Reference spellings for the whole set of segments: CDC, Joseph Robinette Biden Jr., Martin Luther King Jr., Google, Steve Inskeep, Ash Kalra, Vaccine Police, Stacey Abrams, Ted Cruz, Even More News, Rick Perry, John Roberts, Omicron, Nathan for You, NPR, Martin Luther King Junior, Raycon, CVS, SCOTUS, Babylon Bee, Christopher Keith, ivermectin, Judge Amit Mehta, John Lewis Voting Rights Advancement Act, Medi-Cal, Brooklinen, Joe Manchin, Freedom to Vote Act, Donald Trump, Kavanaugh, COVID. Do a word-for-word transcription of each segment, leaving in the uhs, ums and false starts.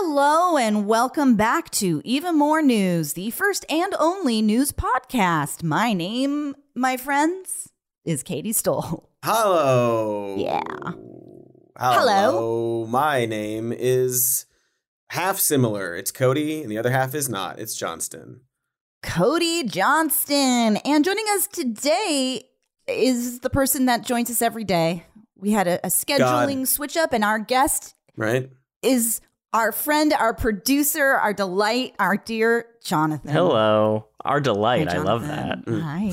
Hello and welcome back to Even More News, the first and only news podcast. My name, my friends, is Katie Stoll. Hello. Yeah. Hello. Hello. My name is half similar. It's Cody and the other half is not. It's Johnston. Cody Johnston. And joining us today is the person that joins us every day. We had a, a scheduling God. switch up and our guest right. is... our friend, our producer, our delight, our dear Jonathan. Hello. Our delight. Hi, I love that. Hi.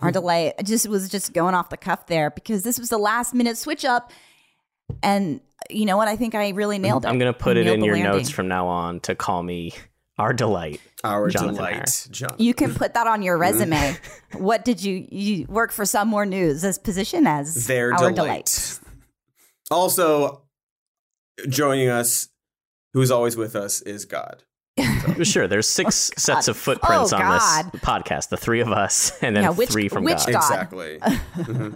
Our delight. I just was just going off the cuff there because this was the last minute switch up. And you know what? I think I really nailed it. I'm going to put I it in your landing. notes from now on to call me our delight. Our Jonathan delight. Jonathan. You can put that on your resume. What did you, you work for Some More News as position as Their our delight. delight. Also joining us, who's always with us, is God. So. Sure, there's six oh, sets of footprints oh, on God. this podcast. The three of us, and then yeah, which, three from which God. God. Exactly. mm-hmm.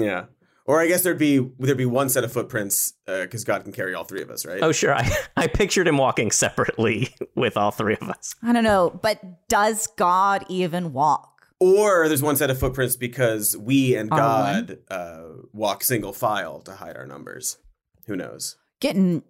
Yeah. Or I guess there'd be there'd be one set of footprints because uh, God can carry all three of us, right? Oh, sure. I, I pictured him walking separately with all three of us. I don't know, but does God even walk? Or there's one set of footprints because we and God uh, walk single file to hide our numbers. Who knows? Getting...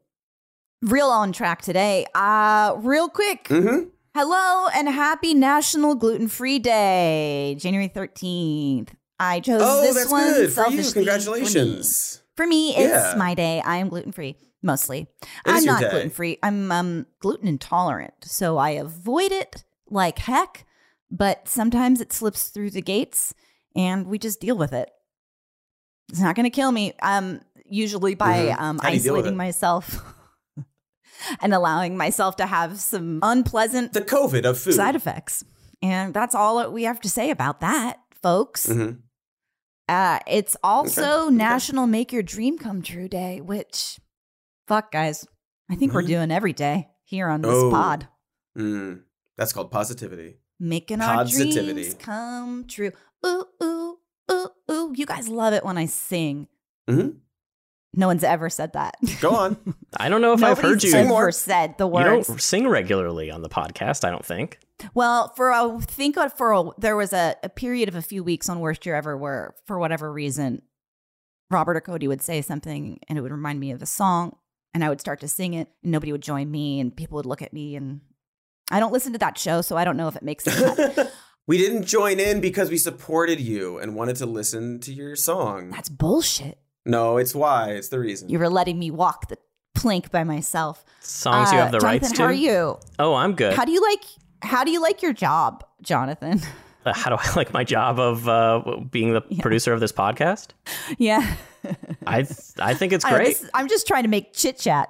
real on track today. Uh, real quick. Mm-hmm. Hello and happy National Gluten-Free Day, January thirteenth. I chose oh, this that's one good. selfishly. For you. Congratulations. For me, for me it's yeah. my day. I am gluten-free, mostly. It I'm not day. gluten-free. I'm um, gluten intolerant, so I avoid it like heck, but sometimes it slips through the gates and we just deal with it. It's not going to kill me, um, usually by mm-hmm. um, isolating myself. And allowing myself to have some unpleasant the COVID of food side effects. And that's all we have to say about that, folks. Mm-hmm. Uh, it's also okay. National okay. Make Your Dream Come True Day, which, fuck, guys, I think mm-hmm. we're doing every day here on this oh. pod. Mm. That's called positivity. Making positivity. Our dreams come true. Ooh, ooh, ooh, ooh. You guys love it when I sing. Mm-hmm. No one's ever said that. Go on. I don't know if I've heard you. Nobody's ever said the words. You don't sing regularly on the podcast, I don't think. Well, for a, think for a, there was a, a period of a few weeks on Worst Year Ever where, for whatever reason, Robert or Cody would say something and it would remind me of a song and I would start to sing it and nobody would join me and people would look at me and I don't listen to that show, so I don't know if it makes sense. We didn't join in because we supported you and wanted to listen to your song. That's bullshit. No, it's why. It's the reason. You were letting me walk the plank by myself. Songs uh, you have the Jonathan, rights to? How are you? Oh, I'm good. How do you like How do you like your job, Jonathan? Uh, how do I like my job of uh, being the yeah. producer of this podcast? Yeah. I I think it's great. I, this, I'm just trying to make chit-chat.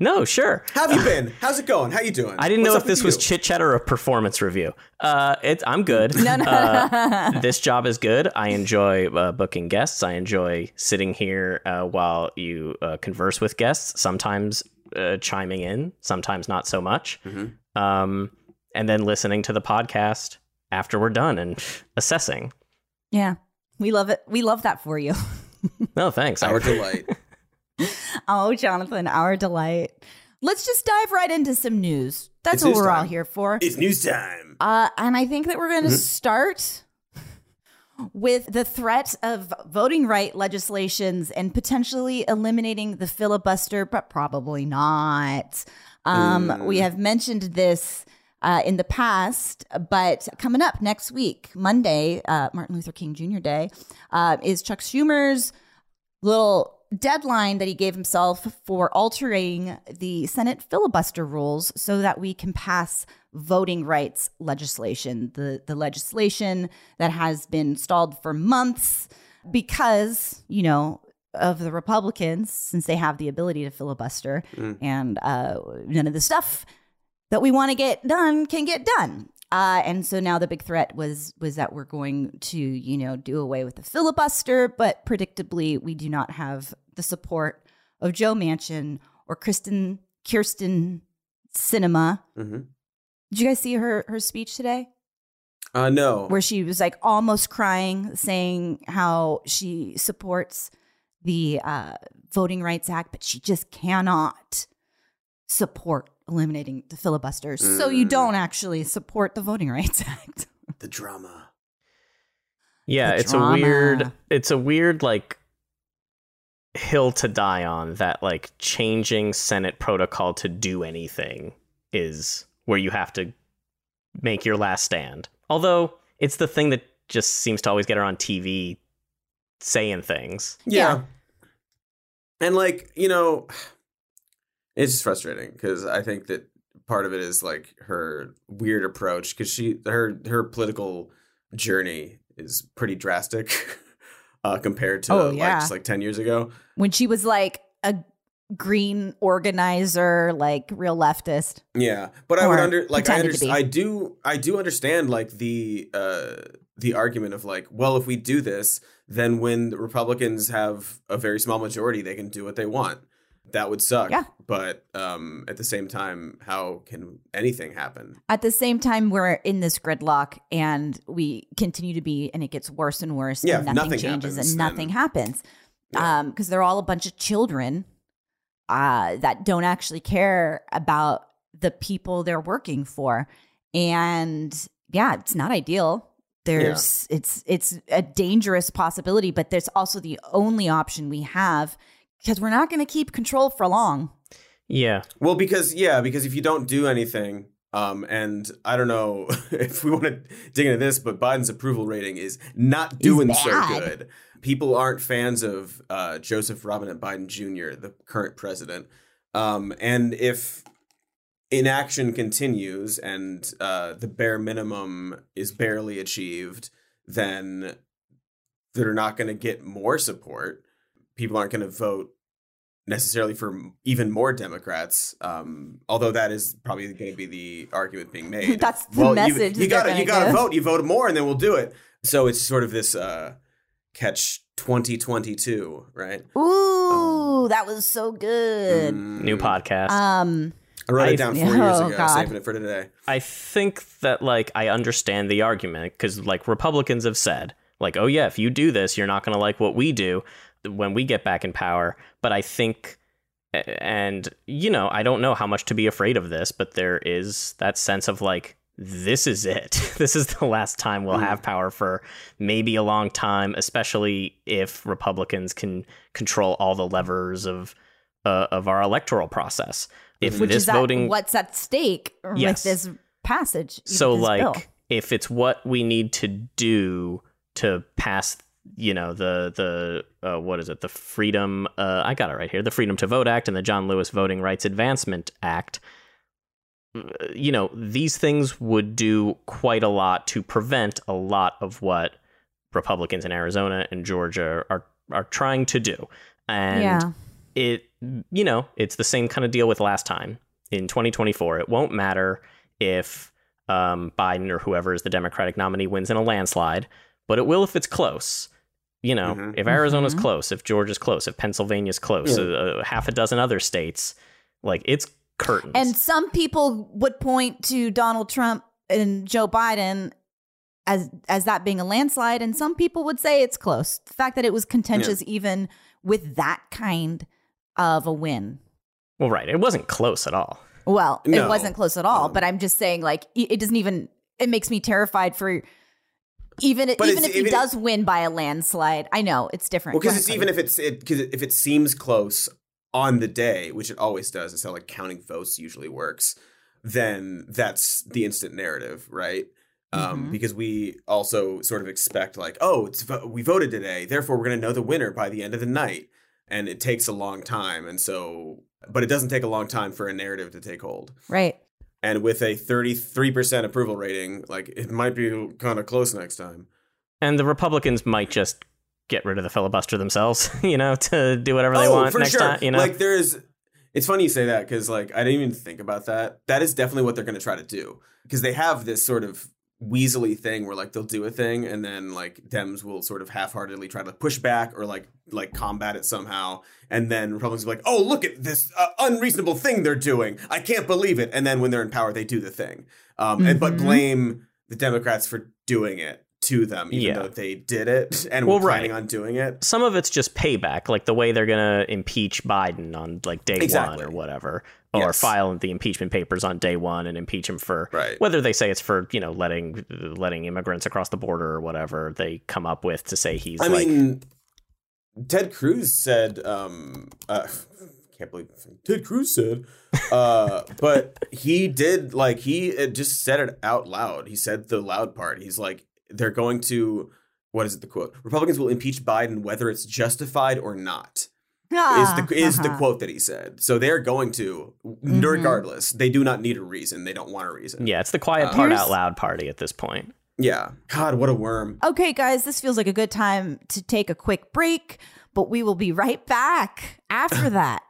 No, sure. How have you been? How's it going? How you doing? I didn't What's know if this was chit-chat or a performance review. Uh, it, I'm good. No, no, uh, no. This job is good. I enjoy uh, booking guests. I enjoy sitting here uh, while you uh, converse with guests, sometimes uh, chiming in, sometimes not so much, mm-hmm. um, and then listening to the podcast after we're done and assessing. Yeah, we love it. We love that for you. No, thanks. Our delight. Oh, Jonathan, our delight. Let's just dive right into some news. That's it's what we're time. all here for. It's news time. Uh, and I think that we're going to mm-hmm. start with the threat of voting right legislations and potentially eliminating the filibuster, but probably not. Um, mm. We have mentioned this uh, in the past, but coming up next week, Monday, uh, Martin Luther King Junior Day, uh, is Chuck Schumer's little deadline that he gave himself for altering the Senate filibuster rules so that we can pass voting rights legislation, the, the legislation that has been stalled for months because, you know, of the Republicans, since they have the ability to filibuster mm. and uh, none of the stuff that we want to get done can get done. Uh, and so now the big threat was was that we're going to, you know, do away with the filibuster. But predictably, we do not have the support of Joe Manchin or Kristen, Kyrsten Sinema. Mm-hmm. Did you guys see her, her speech today? Uh, no. Where she was like almost crying, saying how she supports the uh, Voting Rights Act, but she just cannot support eliminating the filibusters. Mm. So you don't actually support the Voting Rights Act. The drama. Yeah, the it's drama. a weird, it's a weird, like, hill to die on, that, like, changing Senate protocol to do anything is where you have to make your last stand. Although it's the thing that just seems to always get her on T V saying things. Yeah. yeah. And, like, you know, it's just frustrating because I think that part of it is, like, her weird approach, because she her her political journey is pretty drastic uh, compared to oh, yeah. like just like ten years ago, when she was like a green organizer, like real leftist. Yeah, but I would under like I under- I do I do understand like the uh, the argument of like, well, if we do this, then when the Republicans have a very small majority, they can do what they want. That would suck. Yeah. But um, at the same time, how can anything happen? At the same time, we're in this gridlock and we continue to be, and it gets worse and worse. Yeah, and nothing, nothing changes happens, and nothing then, happens. Yeah. Um, because they're all a bunch of children uh, that don't actually care about the people they're working for. And yeah, it's not ideal. There's yeah. it's it's a dangerous possibility, but there's also the only option we have, because we're not going to keep control for long. Yeah. Well, because, yeah, because if you don't do anything, um, and I don't know if we want to dig into this, but Biden's approval rating is not doing so good. People aren't fans of uh, Joseph Robinette Biden Junior, the current president. Um, and if inaction continues and uh, the bare minimum is barely achieved, then they're not going to get more support. People aren't going to vote necessarily for even more Democrats, um, although that is probably going to be the argument being made. That's the well, message. You, you got you to gotta vote. You vote more and then we'll do it. So it's sort of this uh, catch twenty twenty-two, right? Ooh, um, that was so good. Mm, New podcast. Um, I wrote I, it down four oh, years ago, God. saving it for today. I think that, like, I understand the argument because, like, Republicans have said, like, oh, yeah, if you do this, you're not going to like what we do when we get back in power. But I think, and, you know, I don't know how much to be afraid of this, but there is that sense of like, this is it. This is the last time we'll mm. have power for maybe a long time, especially if Republicans can control all the levers of uh, of our electoral process. If Which this is that, voting, what's at stake yes. with this passage? So this like, bill. If it's what we need to do to pass, you know, the the uh, what is it? The freedom. Uh, I got it right here. The Freedom to Vote Act and the John Lewis Voting Rights Advancement Act. You know, these things would do quite a lot to prevent a lot of what Republicans in Arizona and Georgia are are trying to do. And yeah. it, you know, it's the same kind of deal with last time in twenty twenty-four. It won't matter if um, Biden or whoever is the Democratic nominee wins in a landslide, but it will if it's close. You know, mm-hmm. if Arizona's mm-hmm. close, if Georgia's close, if Pennsylvania's close, yeah. uh, half a dozen other states, like, it's curtains. And some people would point to Donald Trump and Joe Biden as as that being a landslide. And some people would say it's close. The fact that it was contentious yeah. even with that kind of a win. Well, right. It wasn't close at all. Well, no. it wasn't close at all. Um, but I'm just saying, like, it doesn't even it makes me terrified for Even but even if he even does it, win by a landslide, I know it's different. Well, because it's even if it's it because if it seems close on the day, which it always does, it's how like counting votes usually works. Then that's the instant narrative, right? Mm-hmm. Um, because we also sort of expect like, oh, it's vo- we voted today, therefore we're going to know the winner by the end of the night, and it takes a long time. And so, but it doesn't take a long time for a narrative to take hold, right? And with a thirty-three percent approval rating, like, it might be kind of close next time. And the Republicans might just get rid of the filibuster themselves, you know, to do whatever they oh, want for next sure. time. You know, like, there is. It's funny you say that because, like, I didn't even think about that. That is definitely what they're going to try to do, because they have this sort of weaselly thing where, like, they'll do a thing and then, like, Dems will sort of half-heartedly try to push back or like like combat it somehow. And then Republicans will be like, oh, look at this uh, unreasonable thing they're doing. I can't believe it. And then when they're in power, they do the thing. Um, mm-hmm. and, but blame the Democrats for doing it to them, even yeah. though they did it and well, were planning right. on doing it. Some of it's just payback, like the way they're going to impeach Biden on like day exactly. one or whatever, or yes. file the impeachment papers on day one and impeach him for right. whether they say it's for, you know, letting letting immigrants across the border or whatever they come up with to say he's I like. Mean, Ted Cruz said um, uh, I can't believe Ted Cruz said, uh, but he did like he just said it out loud. He said the loud part. He's like, they're going to, what is it? The quote, Republicans will impeach Biden, whether it's justified or not, ah, is the is uh-huh. the quote that he said. So they're going to mm-hmm. regardless. They do not need a reason. They don't want a reason. Yeah, it's the quiet um, part out loud party at this point. Yeah. God, what a worm. Okay, guys, this feels like a good time to take a quick break, but we will be right back after that.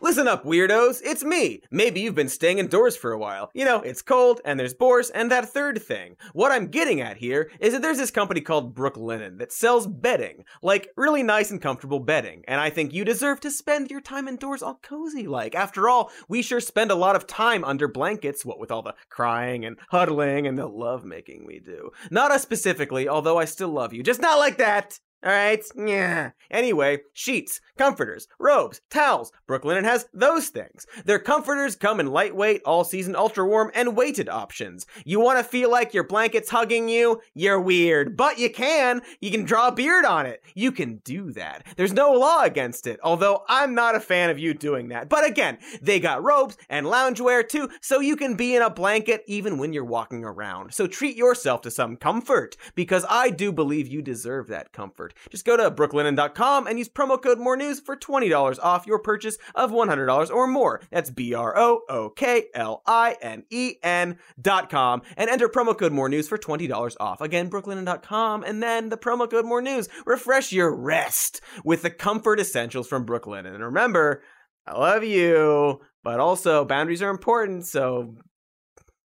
Listen up, weirdos. It's me. Maybe you've been staying indoors for a while. You know, it's cold, and there's borse, and that third thing. What I'm getting at here is that there's this company called Brooklinen that sells bedding. Like, really nice and comfortable bedding. And I think you deserve to spend your time indoors all cozy-like. After all, we sure spend a lot of time under blankets, what with all the crying and huddling and the lovemaking we do. Not us specifically, although I still love you. Just not like that! All right, yeah. Anyway, sheets, comforters, robes, towels. Brooklinen has those things. Their comforters come in lightweight, all-season, ultra-warm, and weighted options. You want to feel like your blanket's hugging you? You're weird, but you can. You can draw a beard on it. You can do that. There's no law against it, although I'm not a fan of you doing that. But again, they got robes and loungewear too, so you can be in a blanket even when you're walking around. So treat yourself to some comfort, because I do believe you deserve that comfort. Just go to brooklinen dot com and use promo code MORENEWS for twenty dollars off your purchase of one hundred dollars or more. That's B R O O K L I N E N dot com and enter promo code MORENEWS for twenty dollars off. Again, brooklinen dot com and then the promo code MORENEWS. Refresh your rest with the comfort essentials from Brooklinen. And remember, I love you, but also boundaries are important, so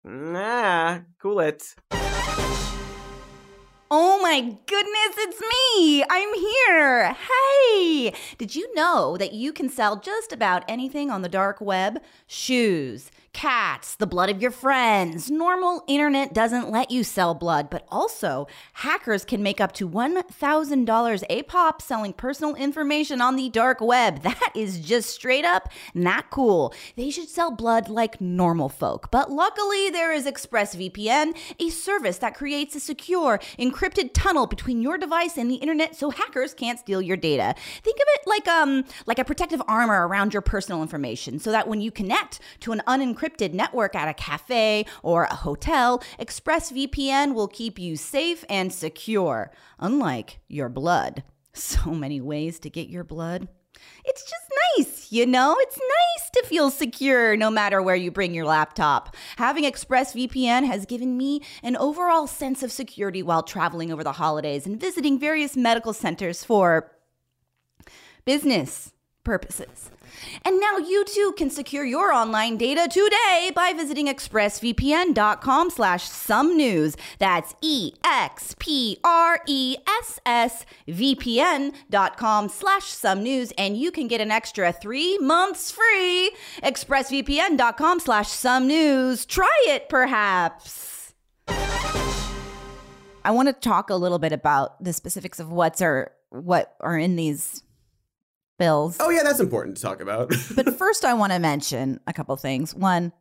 nah, cool it. Oh my goodness, it's me. I'm here. Hey, did you know that you can sell just about anything on the dark web? Shoes, cats, the blood of your friends. Normal internet doesn't let you sell blood, but also hackers can make up to one thousand dollars a pop selling personal information on the dark web. That is just straight up not cool. They should sell blood like normal folk. But luckily, there is ExpressVPN, a service that creates a secure, incredible encrypted tunnel between your device and the internet so hackers can't steal your data. Think of it like um like a protective armor around your personal information so that when you connect to an unencrypted network at a cafe or a hotel, ExpressVPN will keep you safe and secure, unlike your blood. So many ways to get your blood. It's just nice, you know? It's nice to feel secure no matter where you bring your laptop. Having ExpressVPN has given me an overall sense of security while traveling over the holidays and visiting various medical centers for business purposes. And now you too can secure your online data today by visiting expressvpn dot com slash some news. That's E X P R E S S V P N dot com slash some news, and you can get an extra three months free. expressvpn dot com slash some news. Try it, perhaps. I want to talk a little bit about the specifics of what's are what are in these bills. Oh, yeah, that's important to talk about. But first, I want to mention a couple things. One,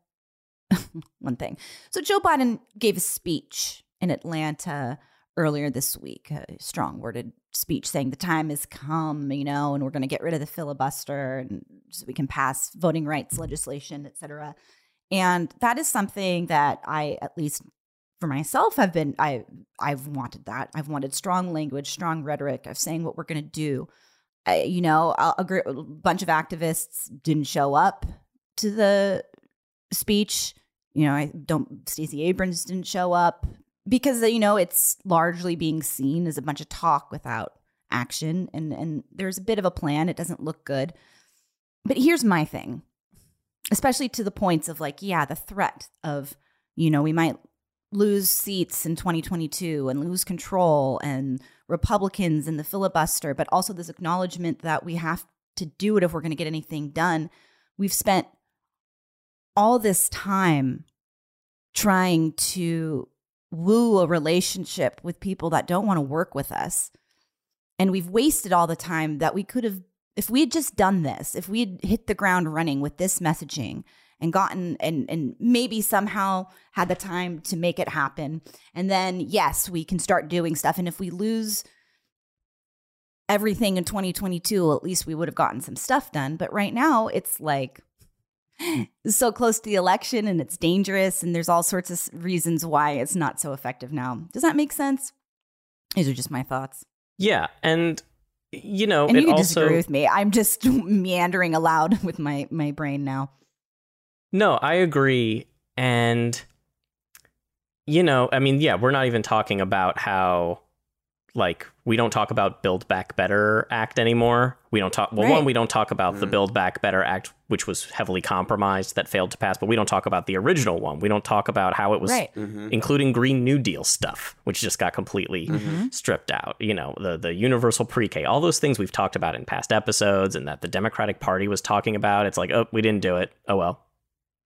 one thing. So Joe Biden gave a speech in Atlanta earlier this week, a strong worded speech saying the time has come, you know, and we're going to get rid of the filibuster and so we can pass voting rights legislation, et cetera. And that is something that I, at least for myself, have been I I've wanted that. I've wanted strong language, strong rhetoric of saying what we're going to do. I, you know, a, a bunch of activists didn't show up to the speech. You know, I don't. Stacey Abrams didn't show up because, you know, it's largely being seen as a bunch of talk without action. And, and there's a bit of a plan. It doesn't look good. But here's my thing, especially to the points of like, yeah, the threat of, you know, we might lose seats in twenty twenty-two and lose control and Republicans and the filibuster, but also this acknowledgement that we have to do it if we're going to get anything done. We've spent all this time trying to woo a relationship with people that don't want to work with us. And we've wasted all the time that we could have, if we had just done this, if we had hit the ground running with this messaging and gotten and and maybe somehow had the time to make it happen. And then, yes, we can start doing stuff. And if we lose everything in twenty twenty-two, at least we would have gotten some stuff done. But right now it's like so close to the election and it's dangerous. And there's all sorts of reasons why it's not so effective now. Does that make sense? These are just my thoughts. Yeah. And, you know, and you can also disagree with me. I'm just meandering aloud with my, my brain now. No, I agree. And, you know, I mean, yeah, we're not even talking about how, like, we don't talk about Build Back Better Act anymore. We don't talk. Well, right. One, we don't talk about mm. the Build Back Better Act, which was heavily compromised that failed to pass. But we don't talk about the original one. We don't talk about how it was, right. mm-hmm. including Green New Deal stuff, which just got completely mm-hmm. stripped out. You know, the, the universal pre-K, all those things we've talked about in past episodes and that the Democratic Party was talking about. It's like, oh, we didn't do it. Oh, well.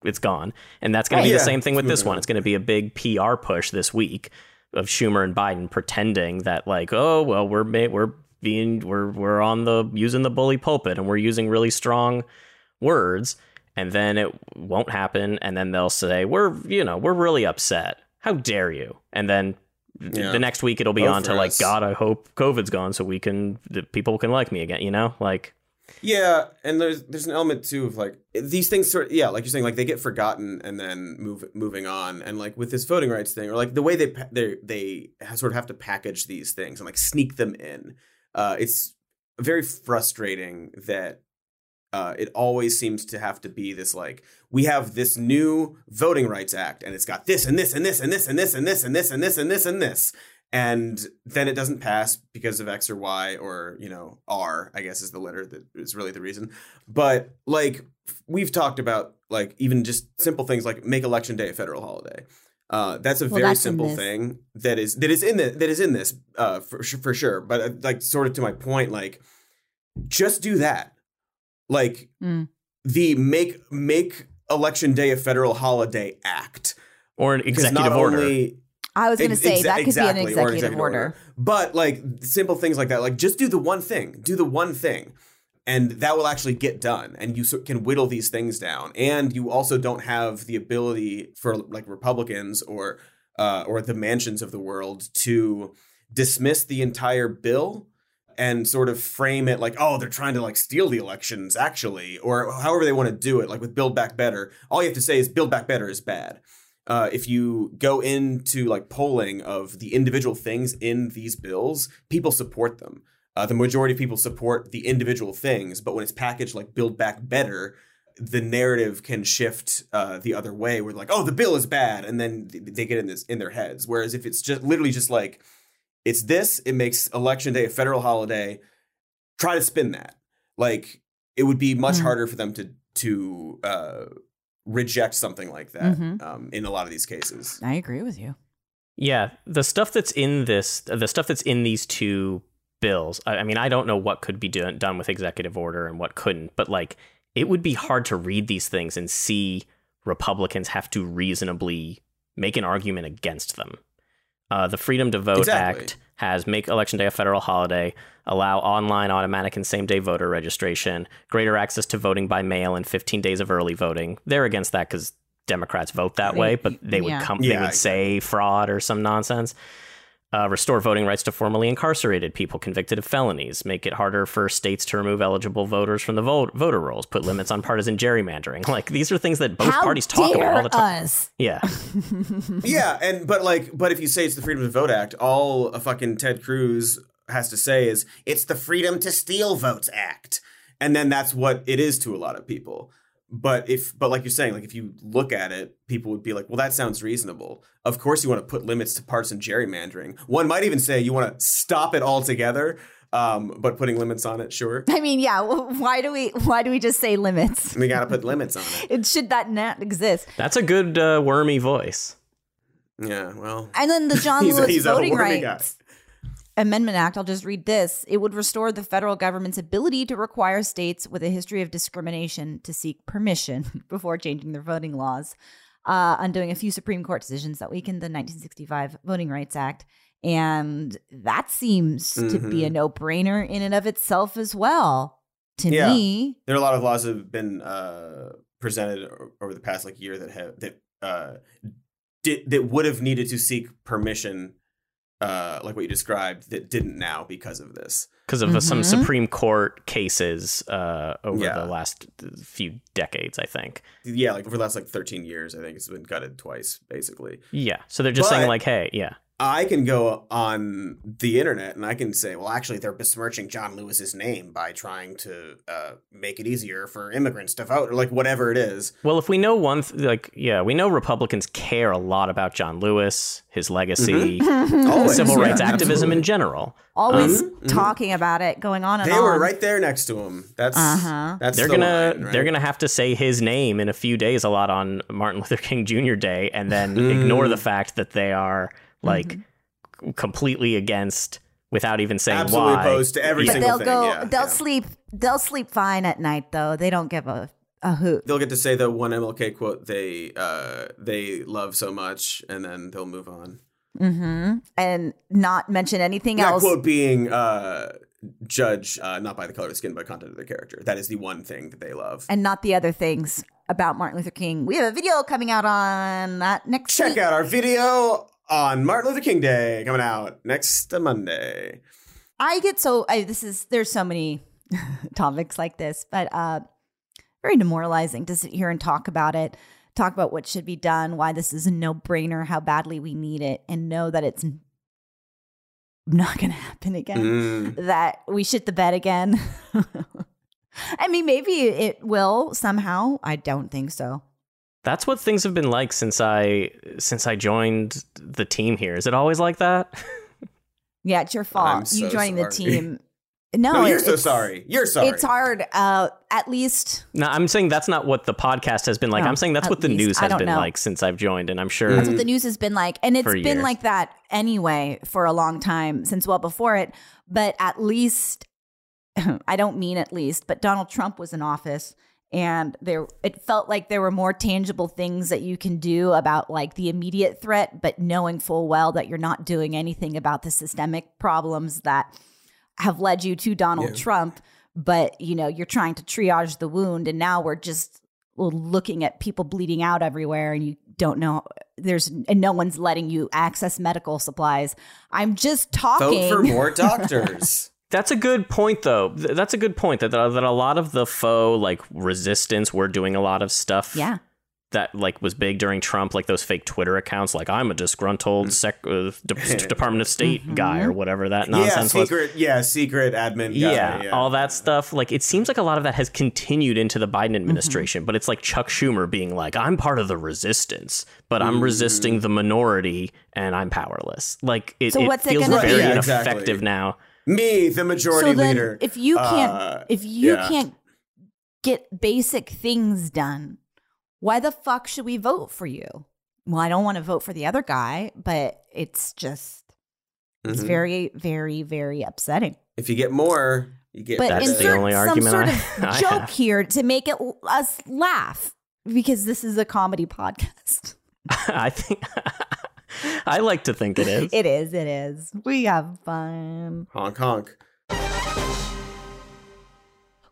It's gone. And that's going to oh, be yeah. the same thing with this one. It's going to be a big P R push this week of Schumer and Biden pretending that, like, oh, well, we're we're being we're we're on the using the bully pulpit and we're using really strong words. And then it won't happen. And then they'll say, we're, you know, we're really upset. How dare you? And then yeah. the next week it'll be Go on to us. Like, God, I hope COVID's gone so we can the people can like me again, you know, like. Yeah, and there's there's an element too of like these things sort of, yeah, like you're saying, like they get forgotten and then move moving on, and like with this voting rights thing, or like the way they they they sort of have to package these things and like sneak them in. Uh, it's very frustrating that uh, it always seems to have to be this like we have this new Voting Rights Act and it's got this and this and this and this and this and this and this and this and this and this. And then it doesn't pass because of X or Y or, you know, R, I guess is the letter that is really the reason. But like we've talked about, like even just simple things like make Election Day a federal holiday. Uh, that's a well, very that's simple thing that is that is in the, that is in this uh, for, for sure. But uh, like sort of to my point, like just do that. Like mm. the make make Election Day a federal holiday act or an executive order. Only, I was going to say, Exa- that could exactly, be an executive, an executive order. order. But, like, simple things like that. Like, just do the one thing. Do the one thing. And that will actually get done. And you so- can whittle these things down. And you also don't have the ability for, like, Republicans or uh, or the Mansions of the world to dismiss the entire bill and sort of frame it like, oh, they're trying to, like, steal the elections, actually. Or however they want to do it. Like, with Build Back Better, all you have to say is Build Back Better is bad. Uh, if you go into like polling of the individual things in these bills, people support them. Uh, the majority of people support the individual things. But when it's packaged like Build Back Better, the narrative can shift uh, the other way where like, oh, the bill is bad. And then they get in this in their heads. Whereas if it's just literally just like it's this, it makes Election Day a federal holiday. Try to spin that. Like it would be much mm-hmm. harder for them to to uh reject something like that mm-hmm. um, in a lot of these cases. I agree with you. Yeah, the stuff that's in this, the stuff that's in these two bills. I, I mean, I don't know what could be do- done with executive order and what couldn't, but like it would be hard to read these things and see Republicans have to reasonably make an argument against them. Uh, the Freedom to Vote exactly. Act has make Election Day a federal holiday, allow online, automatic, and same-day voter registration, greater access to voting by mail, and fifteen days of early voting. They're against that because Democrats vote that they, way, but they yeah. would come, yeah, they would say fraud or some nonsense. Uh, restore voting rights to formerly incarcerated people convicted of felonies. Make it harder for states to remove eligible voters from the vote, voter rolls. Put limits on partisan gerrymandering. Like these are things that both How parties talk about all the time. Us. Yeah, yeah, and but like, but if you say it's the Freedom to Vote Act, all a fucking Ted Cruz has to say is it's the Freedom to Steal Votes Act, and then that's what it is to a lot of people. But if but like you're saying, like if you look at it, people would be like, well, that sounds reasonable. Of course, you want to put limits to partisan gerrymandering. One might even say you want to stop it altogether. Um, but putting limits on it. Sure. I mean, yeah. Well, why do we why do we just say limits? We got to put limits on it. It should that not exist. That's a good uh, wormy voice. Yeah, well. And then the John Lewis he's Voting a Rights guy. Amendment Act, I'll just read this. It would restore the federal government's ability to require states with a history of discrimination to seek permission before changing their voting laws. uh, undoing a few Supreme Court decisions that weakened the nineteen sixty-five Voting Rights Act. And that seems mm-hmm. to be a no-brainer in and of itself as well, to yeah. me. There are a lot of laws that have been uh, presented over the past like year that have that uh, did, that would have needed to seek permission, uh, like what you described, that didn't now because of this. Because of mm-hmm. some Supreme Court cases uh, over yeah. the last few decades, I think. Yeah, like over the last like thirteen years, I think it's been gutted twice, basically. Yeah, so they're just but, saying like, hey, yeah. I can go on the internet and I can say, well, actually, they're besmirching John Lewis's name by trying to uh, make it easier for immigrants to vote, or like whatever it is. Well, if we know one, th- like, yeah, we know Republicans care a lot about John Lewis, his legacy, mm-hmm. Always, civil rights yeah, activism absolutely. In general. Always um, talking mm-hmm. about it, going on and they on. They were right there next to him. That's uh-huh. that's they're the gonna line, right? They're gonna have to say his name in a few days a lot on Martin Luther King Junior Day, and then mm. ignore the fact that they are. Like mm-hmm. completely against, without even saying absolutely why. Absolutely opposed to every but single thing. Go, yeah, they'll yeah. sleep. They'll sleep fine at night, though. They don't give a, a hoot. They'll get to say the one M L K quote they uh, they love so much, and then they'll move on. Mm-hmm. And not mention anything that else. That quote being uh, judge uh, not by the color of the skin, but content of their character. That is the one thing that they love, and not the other things about Martin Luther King. We have a video coming out on that next. Check week. out our video. On Martin Luther King Day, coming out next Monday. I get so, I, this is, there's so many topics like this, but uh, very demoralizing to sit here and talk about it, talk about what should be done, why this is a no-brainer, how badly we need it, and know that it's not going to happen again, mm. that we shit the bed again. I mean, maybe it will somehow. I don't think so. That's what things have been like since I since I joined the team here. Is it always like that? Yeah, it's your fault. So you joining the team. No, no you're so sorry. You're sorry. It's hard. Uh, at least. No, I'm saying that's not what the podcast has been like. No, I'm saying that's what the least, news has been know. like since I've joined. And I'm sure that's what the news has been like. And it's been years. like that anyway for a long time, since well before it. But at least, I don't mean at least, but Donald Trump was in office. And there, it felt like there were more tangible things that you can do about like the immediate threat, but knowing full well that you're not doing anything about the systemic problems that have led you to Donald yeah. Trump. But, you know, you're trying to triage the wound. And now we're just looking at people bleeding out everywhere and you don't know there's and no one's letting you access medical supplies. I'm just talking. Vote for more doctors. That's a good point, though. That's a good point that that a lot of the faux like resistance were doing a lot of stuff. Yeah. That like was big during Trump, like those fake Twitter accounts, like I'm a disgruntled sec- uh, de- Department of State mm-hmm. guy or whatever that nonsense yeah, secret, was. Yeah, secret admin guy. Yeah, yeah, all that stuff. Like it seems like a lot of that has continued into the Biden administration, mm-hmm. but it's like Chuck Schumer being like, I'm part of the resistance, but I'm mm-hmm. resisting the minority and I'm powerless. Like it, so it feels it very yeah, ineffective exactly. now. Me, the majority leader. So then, leader, if you can't, uh, if you yeah. can't get basic things done, why the fuck should we vote for you? Well, I don't want to vote for the other guy, but it's just, mm-hmm. it's very, very, very upsetting. If you get more, you get. But that's the only some argument. Sort I, of joke I have. Here to make it us laugh because this is a comedy podcast. I think. I like to think it is. It is. It is. We have fun. Honk, honk.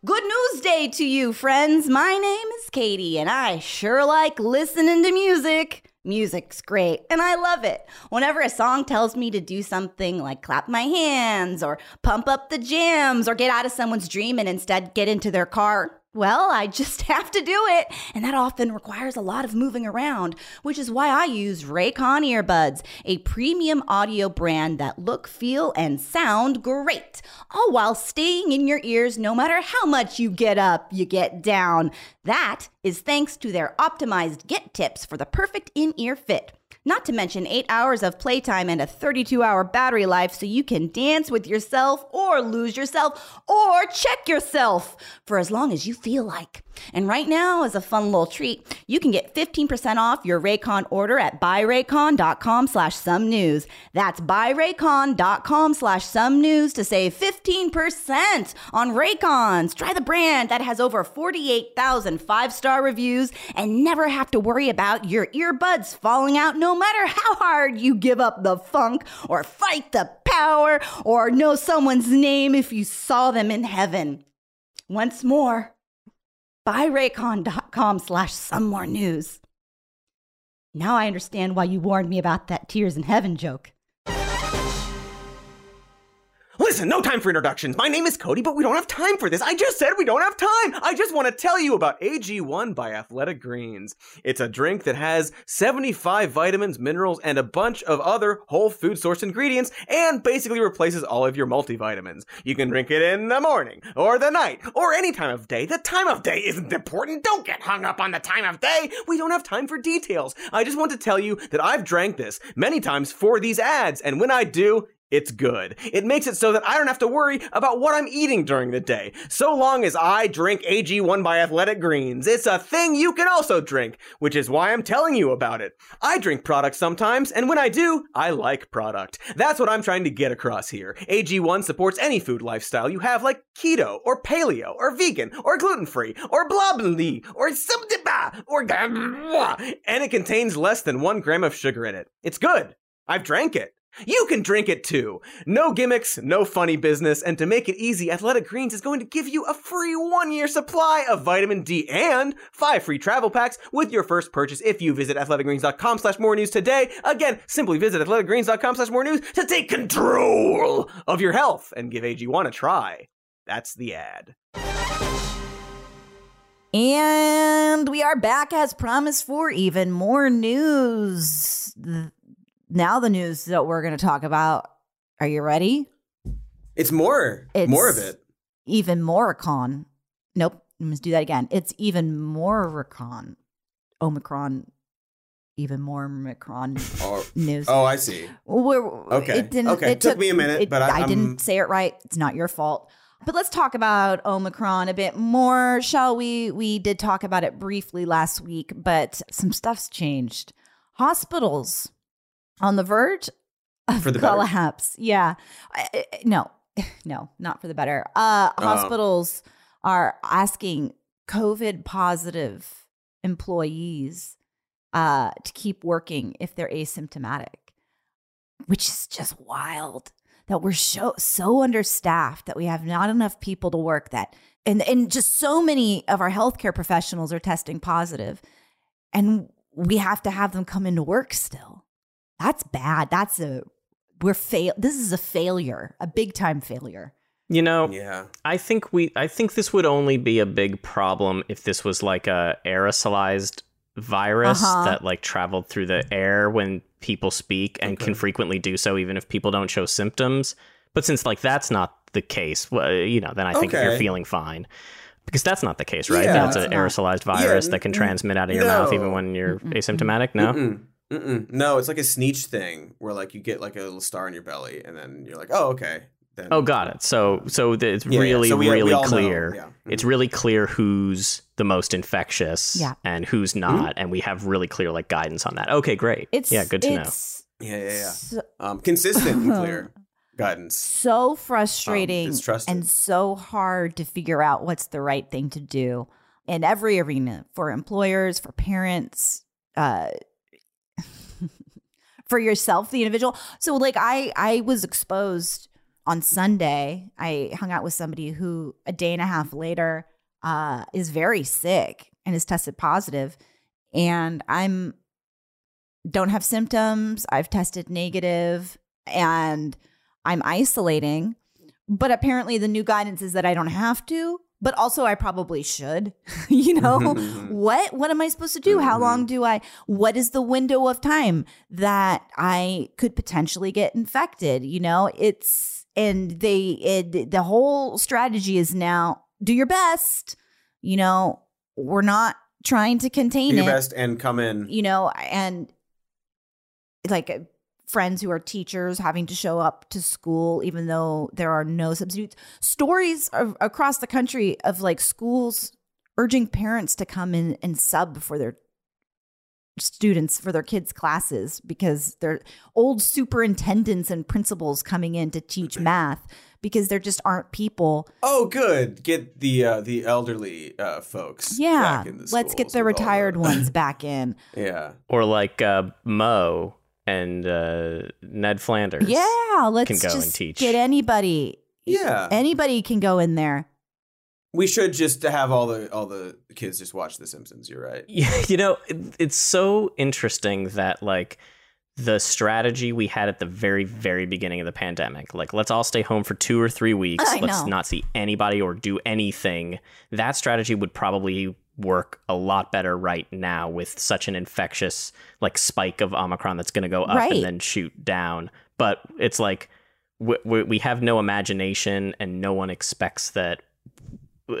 Good news day to you, friends. My name is Katie, and I sure like listening to music. Music's great, and I love it. Whenever a song tells me to do something like clap my hands or pump up the jams or get out of someone's dream and instead get into their car, well, I just have to do it, and that often requires a lot of moving around, which is why I use Raycon earbuds, a premium audio brand that look, feel, and sound great, all while staying in your ears no matter how much you get up, you get down. That is thanks to their optimized Get Tips for the perfect in-ear fit. Not to mention eight hours of playtime and a thirty-two hour battery life so you can dance with yourself or lose yourself or check yourself for as long as you feel like. And right now, as a fun little treat, you can get fifteen percent off your Raycon order at buyraycon.com slash some news. That's buyraycon.com slash some news to save fifteen percent on Raycons. Try the brand that has over forty-eight thousand five-star reviews and never have to worry about your earbuds falling out no matter how hard you give up the funk or fight the power or know someone's name if you saw them in heaven. Once more, buyraycon.com slash some more news. Now I understand why you warned me about that tears in heaven joke. Listen, no time for introductions. My name is Cody, but we don't have time for this. I just said we don't have time. I just want to tell you about A G one by Athletic Greens. It's a drink that has seventy-five vitamins, minerals, and a bunch of other whole food source ingredients and basically replaces all of your multivitamins. You can drink it in the morning or the night or any time of day. The time of day isn't important. Don't get hung up on the time of day. We don't have time for details. I just want to tell you that I've drank this many times for these ads, and when I do, it's good. It makes it so that I don't have to worry about what I'm eating during the day, so long as I drink A G one by Athletic Greens. It's a thing you can also drink, which is why I'm telling you about it. I drink products sometimes, and when I do, I like product. That's what I'm trying to get across here. A G one supports any food lifestyle you have, like keto, or paleo, or vegan, or gluten-free, or blobly, or subdiba, or and it contains less than one gram of sugar in it. It's good. I've drank it. You can drink it too. No gimmicks, no funny business, and to make it easy, Athletic Greens is going to give you a free one-year supply of vitamin D and five free travel packs with your first purchase if you visit athleticgreens.com slash more news today. Again, simply visit athleticgreens.com slash more news to take control of your health and give A G one a try. That's the ad. And we are back as promised for even more news. Now the news that we're going to talk about, are you ready? It's more. It's more of it. Even more con. Nope. Let me do that again. It's even more recon. Omicron. Even more Omicron oh. news. Oh, I see. We're, okay. It, didn't, okay. it, it took, took me a minute, it, but I, I didn't say it right. It's not your fault. But let's talk about Omicron a bit more, shall we? We did talk about it briefly last week, but some stuff's changed. Hospitals. On the verge of for the collapse. Better. Yeah. I, I, no, no, not for the better. Uh, hospitals uh, are asking COVID positive employees uh, to keep working if they're asymptomatic, which is just wild that we're so, so understaffed that we have not enough people to work that. And, and just so many of our healthcare professionals are testing positive and we have to have them come into work still. That's bad. That's a we're fail. This is a failure, a big time failure. You know, yeah. I think we I think this would only be a big problem if this was like a aerosolized virus uh-huh. that like traveled through the air when people speak and okay. can frequently do so, even if people don't show symptoms. But since like that's not the case, well, you know, then I think okay. you're feeling fine. Because that's not the case, right? Yeah, that's an aerosolized virus yeah, that can n- transmit out of your no. mouth even when you're Mm-mm. asymptomatic. No. Mm-mm. Mm-mm. No, it's like a sneech thing where like you get like a little star in your belly and then you're like, oh, okay. Then, oh, got it. So so the, it's yeah, really, yeah. So we, really we clear. Yeah. Mm-hmm. It's really clear who's the most infectious yeah. and who's not. Mm-hmm. And we have really clear like guidance on that. Okay, great. It's, yeah, good to it's, know. Yeah, yeah, yeah. So, um, consistent and clear guidance. So frustrating um, and so hard to figure out what's the right thing to do in every arena for employers, for parents, uh, for yourself, the individual. So like I, I was exposed on Sunday. I hung out with somebody who a day and a half later uh, is very sick and is tested positive. And I'm don't have symptoms. I've tested negative and I'm isolating. But apparently the new guidance is that I don't have to. But also I probably should, you know, what, what am I supposed to do? How long do I, what is the window of time that I could potentially get infected? You know, it's, and they, it, the whole strategy is now do your best, you know, we're not trying to contain it. Do your best and come in. You know, and like friends who are teachers having to show up to school even though there are no substitutes. Stories of, across the country of like schools urging parents to come in and sub for their students, for their kids' classes, because they're old superintendents and principals coming in to teach math because there just aren't people. Oh, good. Get the uh, the elderly uh, folks yeah. back in the schools. Let's get the retired ones back in. Yeah. Or like uh, Mo and uh, Ned Flanders. Yeah. Let's can go just and teach. Get anybody. Yeah. Anybody can go in there. We should just have all the all the kids just watch The Simpsons. You're right. Yeah, you know, it, it's so interesting that like the strategy we had at the very, very beginning of the pandemic, like let's all stay home for two or three weeks. I let's know. Not see anybody or do anything. That strategy would probably work a lot better right now with such an infectious like spike of Omicron that's going to go up right. and then shoot down. But it's like we, we, we have no imagination and no one expects that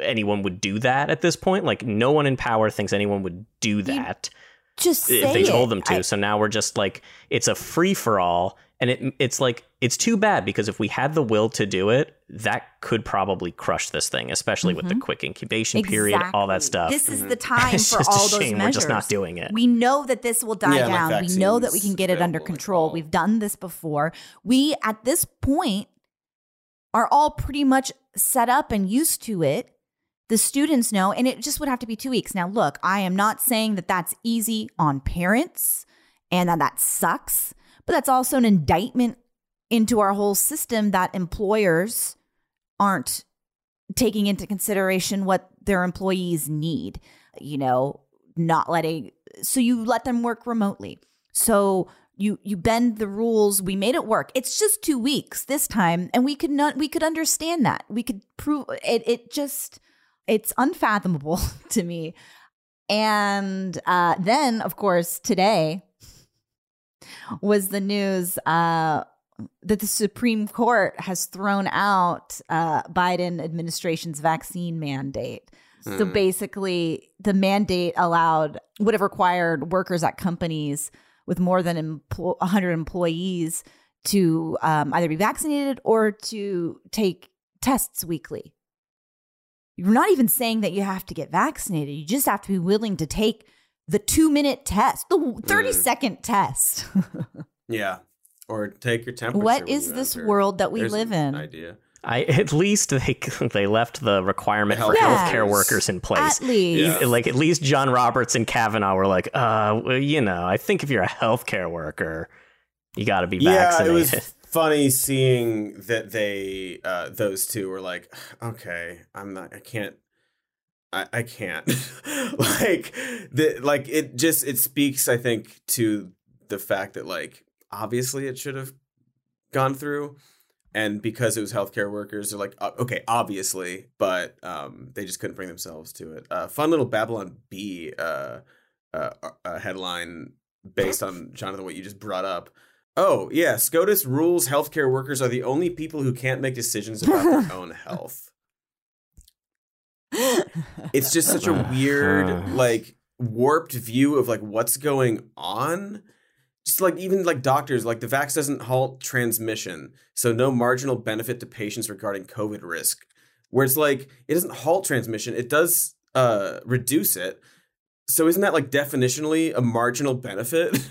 anyone would do that at this point. Like no one in power thinks anyone would do that. You just say if they told it. them to. I... So now we're just like, it's a free for all. And it it's like, it's too bad because if we had the will to do it, that could probably crush this thing, especially mm-hmm. with the quick incubation exactly. period, all that stuff. This is mm-hmm. the time for all those measures. We're just not doing it. We know that this will die yeah, down. Like we know that we can get it under control. We've done this before. We, at this point, are all pretty much set up and used to it. The students know, and it just would have to be two weeks. Now, look, I am not saying that that's easy on parents and that that sucks, but that's also an indictment into our whole system that employers aren't taking into consideration what their employees need, you know, not letting – so you let them work remotely. So you you bend the rules. We made it work. It's just two weeks this time, and we could not, we could understand that. We could prove it. It just – it's unfathomable to me. And uh, then, of course, today was the news uh, that the Supreme Court has thrown out uh, Biden administration's vaccine mandate. Mm. So basically, the mandate allowed would have required workers at companies with more than empl- one hundred employees to um, either be vaccinated or to take tests weekly. You're not even saying that you have to get vaccinated. You just have to be willing to take the two-minute test, the thirty-second mm. test. Yeah. Or take your temperature. What is this world that we There's live in? Idea. I at least they they left the requirement for yes. healthcare workers in place. At least, yeah. like at least John Roberts and Kavanaugh were like, uh, well, you know, I think if you're a healthcare worker, you got to be yeah, vaccinated. It was- Funny seeing that they uh, those two were like, okay, I'm not, I can't, I, I can't, like the like it just it speaks, I think, to the fact that like obviously it should have gone through, and because it was healthcare workers, they're like, okay, obviously, but um, they just couldn't bring themselves to it. Uh, fun little Babylon Bee uh, uh, uh, headline based on Jonathan, what you just brought up. Oh, yeah. SCOTUS rules healthcare workers are the only people who can't make decisions about their own health. It's just such a weird, like, warped view of, like, what's going on. Just, like, even, like, doctors, like, the vax doesn't halt transmission, so no marginal benefit to patients regarding COVID risk. Where it's, like, it doesn't halt transmission. It does uh, reduce it. So isn't that, like, definitionally a marginal benefit?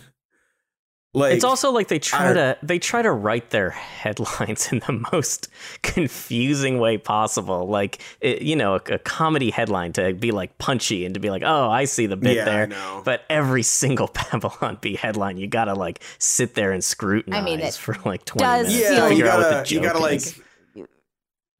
Like, it's also like they try our, to they try to write their headlines in the most confusing way possible. Like, it, you know, a, a comedy headline to be like punchy and to be like, oh, I see the bit yeah, there. I know. But every single Babylon Bee headline, you got to like sit there and scrutinize I mean, it for like twenty does minutes. Yeah, you got to you got to like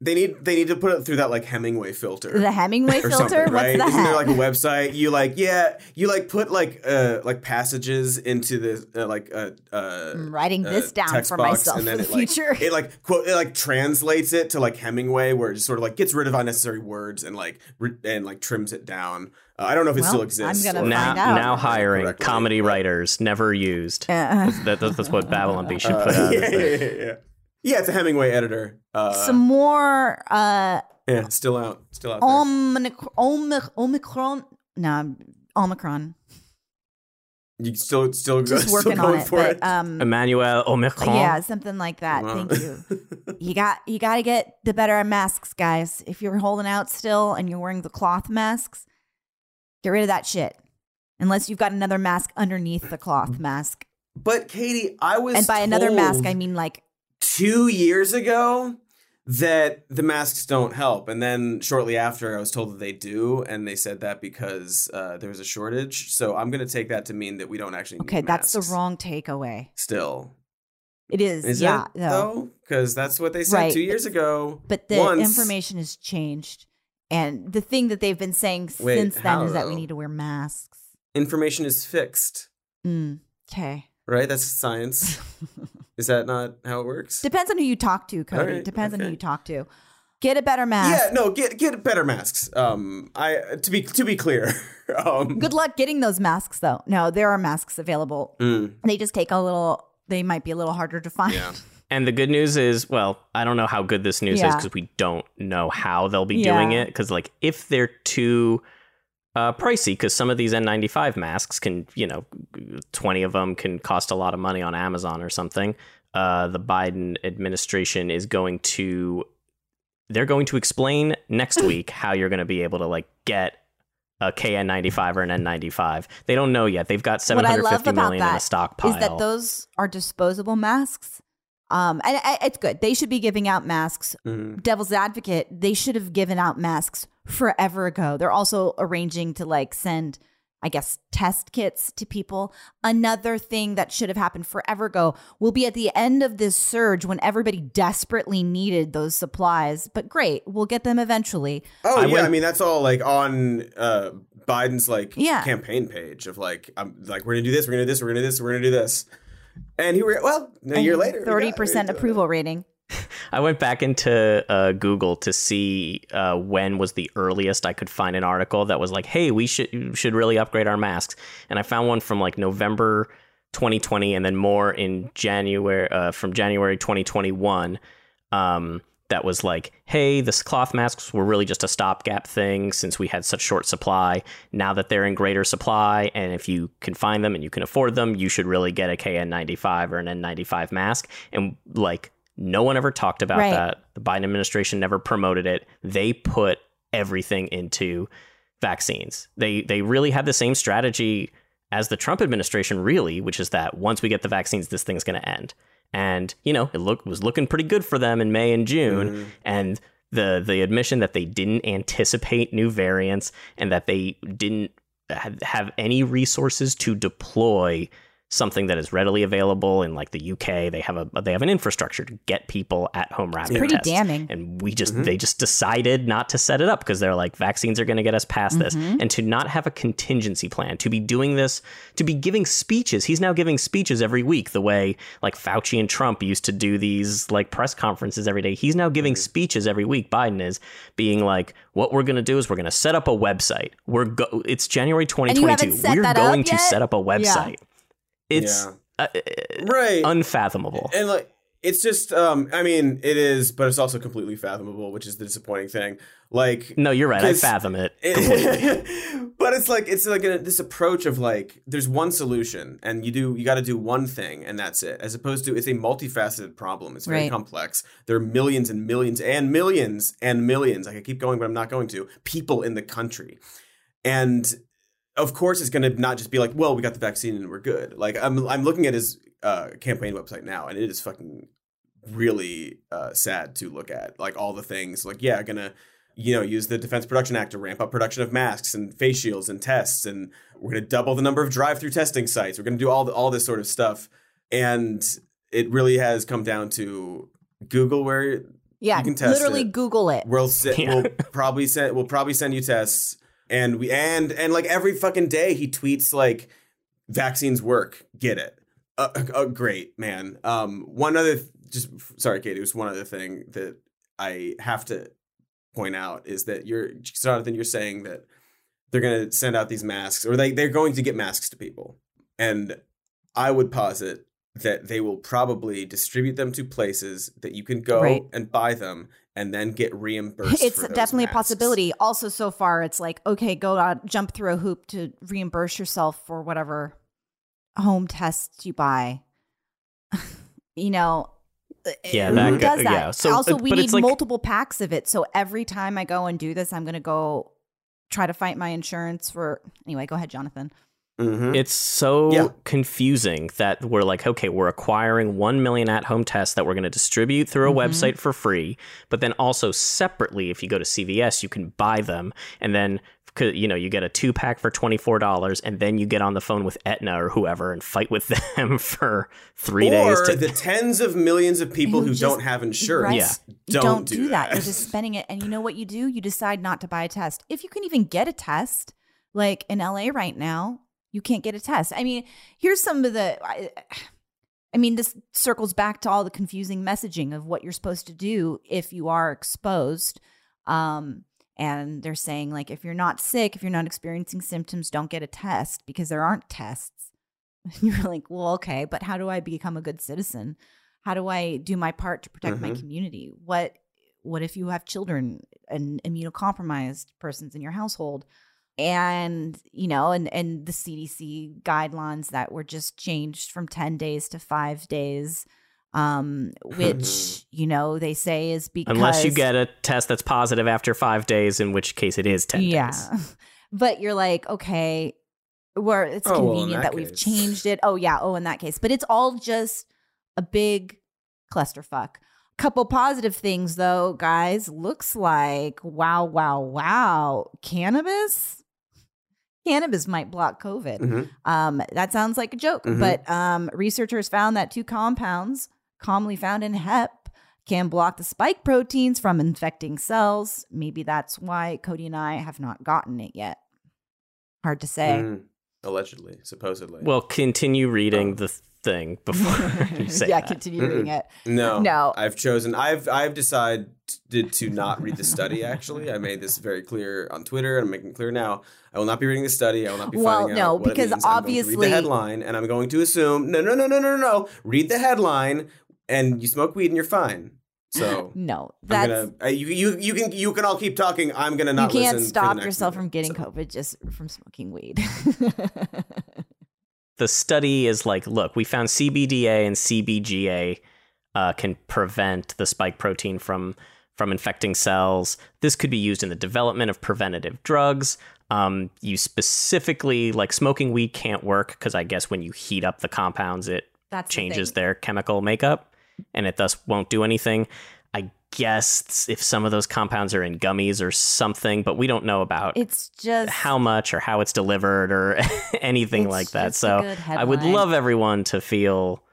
they need they need to put it through that like Hemingway filter. The Hemingway filter, right? What's that? Isn't there like a website? You like yeah, you like put like uh like passages into the uh, like uh, uh I'm writing this uh, down for box, myself and then for the it, future. Like, it like quote it like translates it to like Hemingway, where it just sort of like gets rid of unnecessary words and like re- and like trims it down. Uh, I don't know if well, it still exists. I'm gonna now, find out. Now hiring correctly. Comedy yeah. writers never used. Uh, that, that's, that's what Babylon Bee should uh, put out. Yeah, yeah, yeah, yeah. Yeah, it's a Hemingway editor. Uh, Some more. Uh, yeah, still out. Still out. Omicron. Omicron. No, Omicron. You still still exist. Just working still going on it, for but, it. Um, Emmanuel Omicron. Yeah, something like that. Wow. Thank you. You got you got to get the better at masks, guys. If you're holding out still and you're wearing the cloth masks, get rid of that shit. Unless you've got another mask underneath the cloth mask. But Katie, I was and by told another mask, I mean like two years ago that the masks don't help, and then shortly after I was told that they do, and they said that because uh, there was a shortage. So I'm going to take that to mean that we don't actually okay, need masks. Okay, that's the wrong takeaway. Still. It is, is yeah. It, though? Because that's what they said right. two years ago. But the once. information has changed, and the thing that they've been saying Wait, since then how, is that though? we need to wear masks. Information is fixed. Mm, okay. Right? That's science. Is that not how it works? Depends on who you talk to, Cody. Right, Depends okay. on who you talk to. Get a better mask. Yeah, no, get get better masks. Um, I to be to be clear. um, Good luck getting those masks, though. No, there are masks available. Mm. They just take a little. They might be a little harder to find. Yeah. And the good news is, well, I don't know how good this news yeah. is because we don't know how they'll be yeah. doing it. Because like, if they're too uh, pricey, because some of these N ninety-five masks can, you know, twenty of them can cost a lot of money on Amazon or something. Uh, the Biden administration is going to, they're going to explain next week how you're going to be able to like get a K N ninety-five or an N ninety-five. They don't know yet. They've got seven hundred fifty million in a stockpile. Is that those are disposable masks? Um, and I, it's good. They should be giving out masks. Mm-hmm. Devil's advocate, they should have given out masks forever ago. They're also arranging to like send, I guess, test kits to people. Another thing that should have happened forever ago will be at the end of this surge when everybody desperately needed those supplies. But great, we'll get them eventually. Oh, I yeah. Went- I mean, that's all like on uh, Biden's like yeah. campaign page of like, I'm like, we're going to do this. We're going to do this. We're going to do this. We're going to do this. And he, re- well, a and year later, thirty percent approval rating. I went back into uh, Google to see uh, when was the earliest I could find an article that was like, hey, we should should really upgrade our masks. And I found one from like November twenty twenty and then more in January uh, from January twenty twenty-one. Um, that was like, hey, the cloth masks were really just a stopgap thing since we had such short supply. Now that they're in greater supply, and if you can find them and you can afford them, you should really get a K N ninety-five or an N ninety-five mask. And like, no one ever talked about right. that. The Biden administration never promoted it. They put everything into vaccines. They they really had the same strategy as the Trump administration, really, which is that once we get the vaccines, this thing's going to end. And, you know, it look, was looking pretty good for them in May and June. Mm-hmm. And the the admission that they didn't anticipate new variants and that they didn't have, have any resources to deploy something that is readily available in like the U K. They have a they have an infrastructure to get people at home rapid tests. Pretty damning. And we just mm-hmm. they just decided not to set it up because they're like, vaccines are going to get us past mm-hmm. this. And to not have a contingency plan, to be doing this, to be giving speeches. He's now giving speeches every week, the way like Fauci and Trump used to do these like press conferences every day. He's now giving speeches every week. Biden is being like, what we're going to do is we're going to set up a website. We're go- It's January twenty twenty-two. We're going to set up a website. Yeah. It's yeah. uh, right. unfathomable. And like, it's just, um, I mean, it is, but it's also completely fathomable, which is the disappointing thing. Like, no, you're right. I fathom it. it but it's like, it's like a, this approach of like, there's one solution and you do, you got to do one thing and that's it. As opposed to, it's a multifaceted problem. It's very right. complex. There are millions and millions and millions and millions. I could keep going, but I'm not going to. People in the country. And of course, it's going to not just be like, well, we got the vaccine and we're good. Like, I'm I'm looking at his uh, campaign website now, and it is fucking really uh, sad to look at. Like, all the things, like, yeah, going to, you know, use the Defense Production Act to ramp up production of masks and face shields and tests. And we're going to double the number of drive-through testing sites. We're going to do all the, all this sort of stuff. And it really has come down to Google where yeah, you can test literally it. Google it. We'll, se- yeah. we'll, probably se- we'll probably send you tests. And we and and like every fucking day he tweets like, vaccines work, get it. Uh, uh, great, man. Um, one other th- just sorry, Katie, it was one other thing that I have to point out is that you're Jonathan, you're saying that they're going to send out these masks or they, they're going to get masks to people. And I would posit that they will probably distribute them to places that you can go right. and buy them and then get reimbursed. It's for those definitely masks. A possibility. Also, so far, it's like, okay, go out, jump through a hoop to reimburse yourself for whatever home tests you buy. You know, yeah, who that does go, that? Yeah. So, also, we need like, multiple packs of it. So every time I go and do this, I'm going to go try to fight my insurance for... Anyway, go ahead, Jonathan. Mm-hmm. It's so yeah. confusing that we're like, okay, we're acquiring one million at-home tests that we're going to distribute through a mm-hmm. website for free. But then also separately, if you go to C V S, you can buy them. And then, you know, you get a two-pack for twenty-four dollars, and then you get on the phone with Aetna or whoever and fight with them for three or days. Or to- the tens of millions of people who just, don't have insurance right? yeah. don't, don't do, do that. that. You're just spending it. And you know what you do? You decide not to buy a test. If you can even get a test, like in L A right now, you can't get a test. I mean, here's some of the... I, I mean, this circles back to all the confusing messaging of what you're supposed to do if you are exposed. Um And they're saying, like, if you're not sick, if you're not experiencing symptoms, don't get a test because there aren't tests. And you're like, well, okay, but how do I become a good citizen? How do I do my part to protect mm-hmm. my community? What what if you have children and immunocompromised persons in your household? And, you know, and, and the C D C guidelines that were just changed from ten days to five days Um, which, you know, they say is because... Unless you get a test that's positive after five days, in which case it is ten yeah. days. Yeah. But you're like, okay, we're, it's oh, convenient well, that, that we've changed it. Oh, yeah. Oh, in that case. But it's all just a big clusterfuck. Couple positive things, though, guys. Looks like, wow, wow, wow. Cannabis? Cannabis might block COVID. Mm-hmm. Um, that sounds like a joke. Mm-hmm. But um, researchers found that two compounds... commonly found in hemp can block the spike proteins from infecting cells. Maybe that's why Cody and I have not gotten it yet. Hard to say. Mm, allegedly, supposedly. Well, continue reading oh. the thing before you say yeah, that. Yeah, continue Mm-mm. reading it. No, no. I've chosen. I've I've decided to not read the study. Actually, I made this very clear on Twitter, and I'm making it clear now. I will not be reading the study. I will not be well, finding no, out what it means. Well, no, because obviously, I'm going to read the headline, and I'm going to assume no, no, no, no, no, no, no. Read the headline. And you smoke weed and you're fine. So no, that's gonna, uh, you, you. You can you can all keep talking. I'm gonna not. You can't listen stop yourself minute, from getting so. COVID just from smoking weed. The study is like, look, we found C B D A and C B G A uh, can prevent the spike protein from from infecting cells. This could be used in the development of preventative drugs. Um, you specifically like smoking weed can't work because I guess when you heat up the compounds, it that's changes the their chemical makeup. And it thus won't do anything. I guess if some of those compounds are in gummies or something, but we don't know about it's just how much or how it's delivered or anything like that. So I would love everyone to feel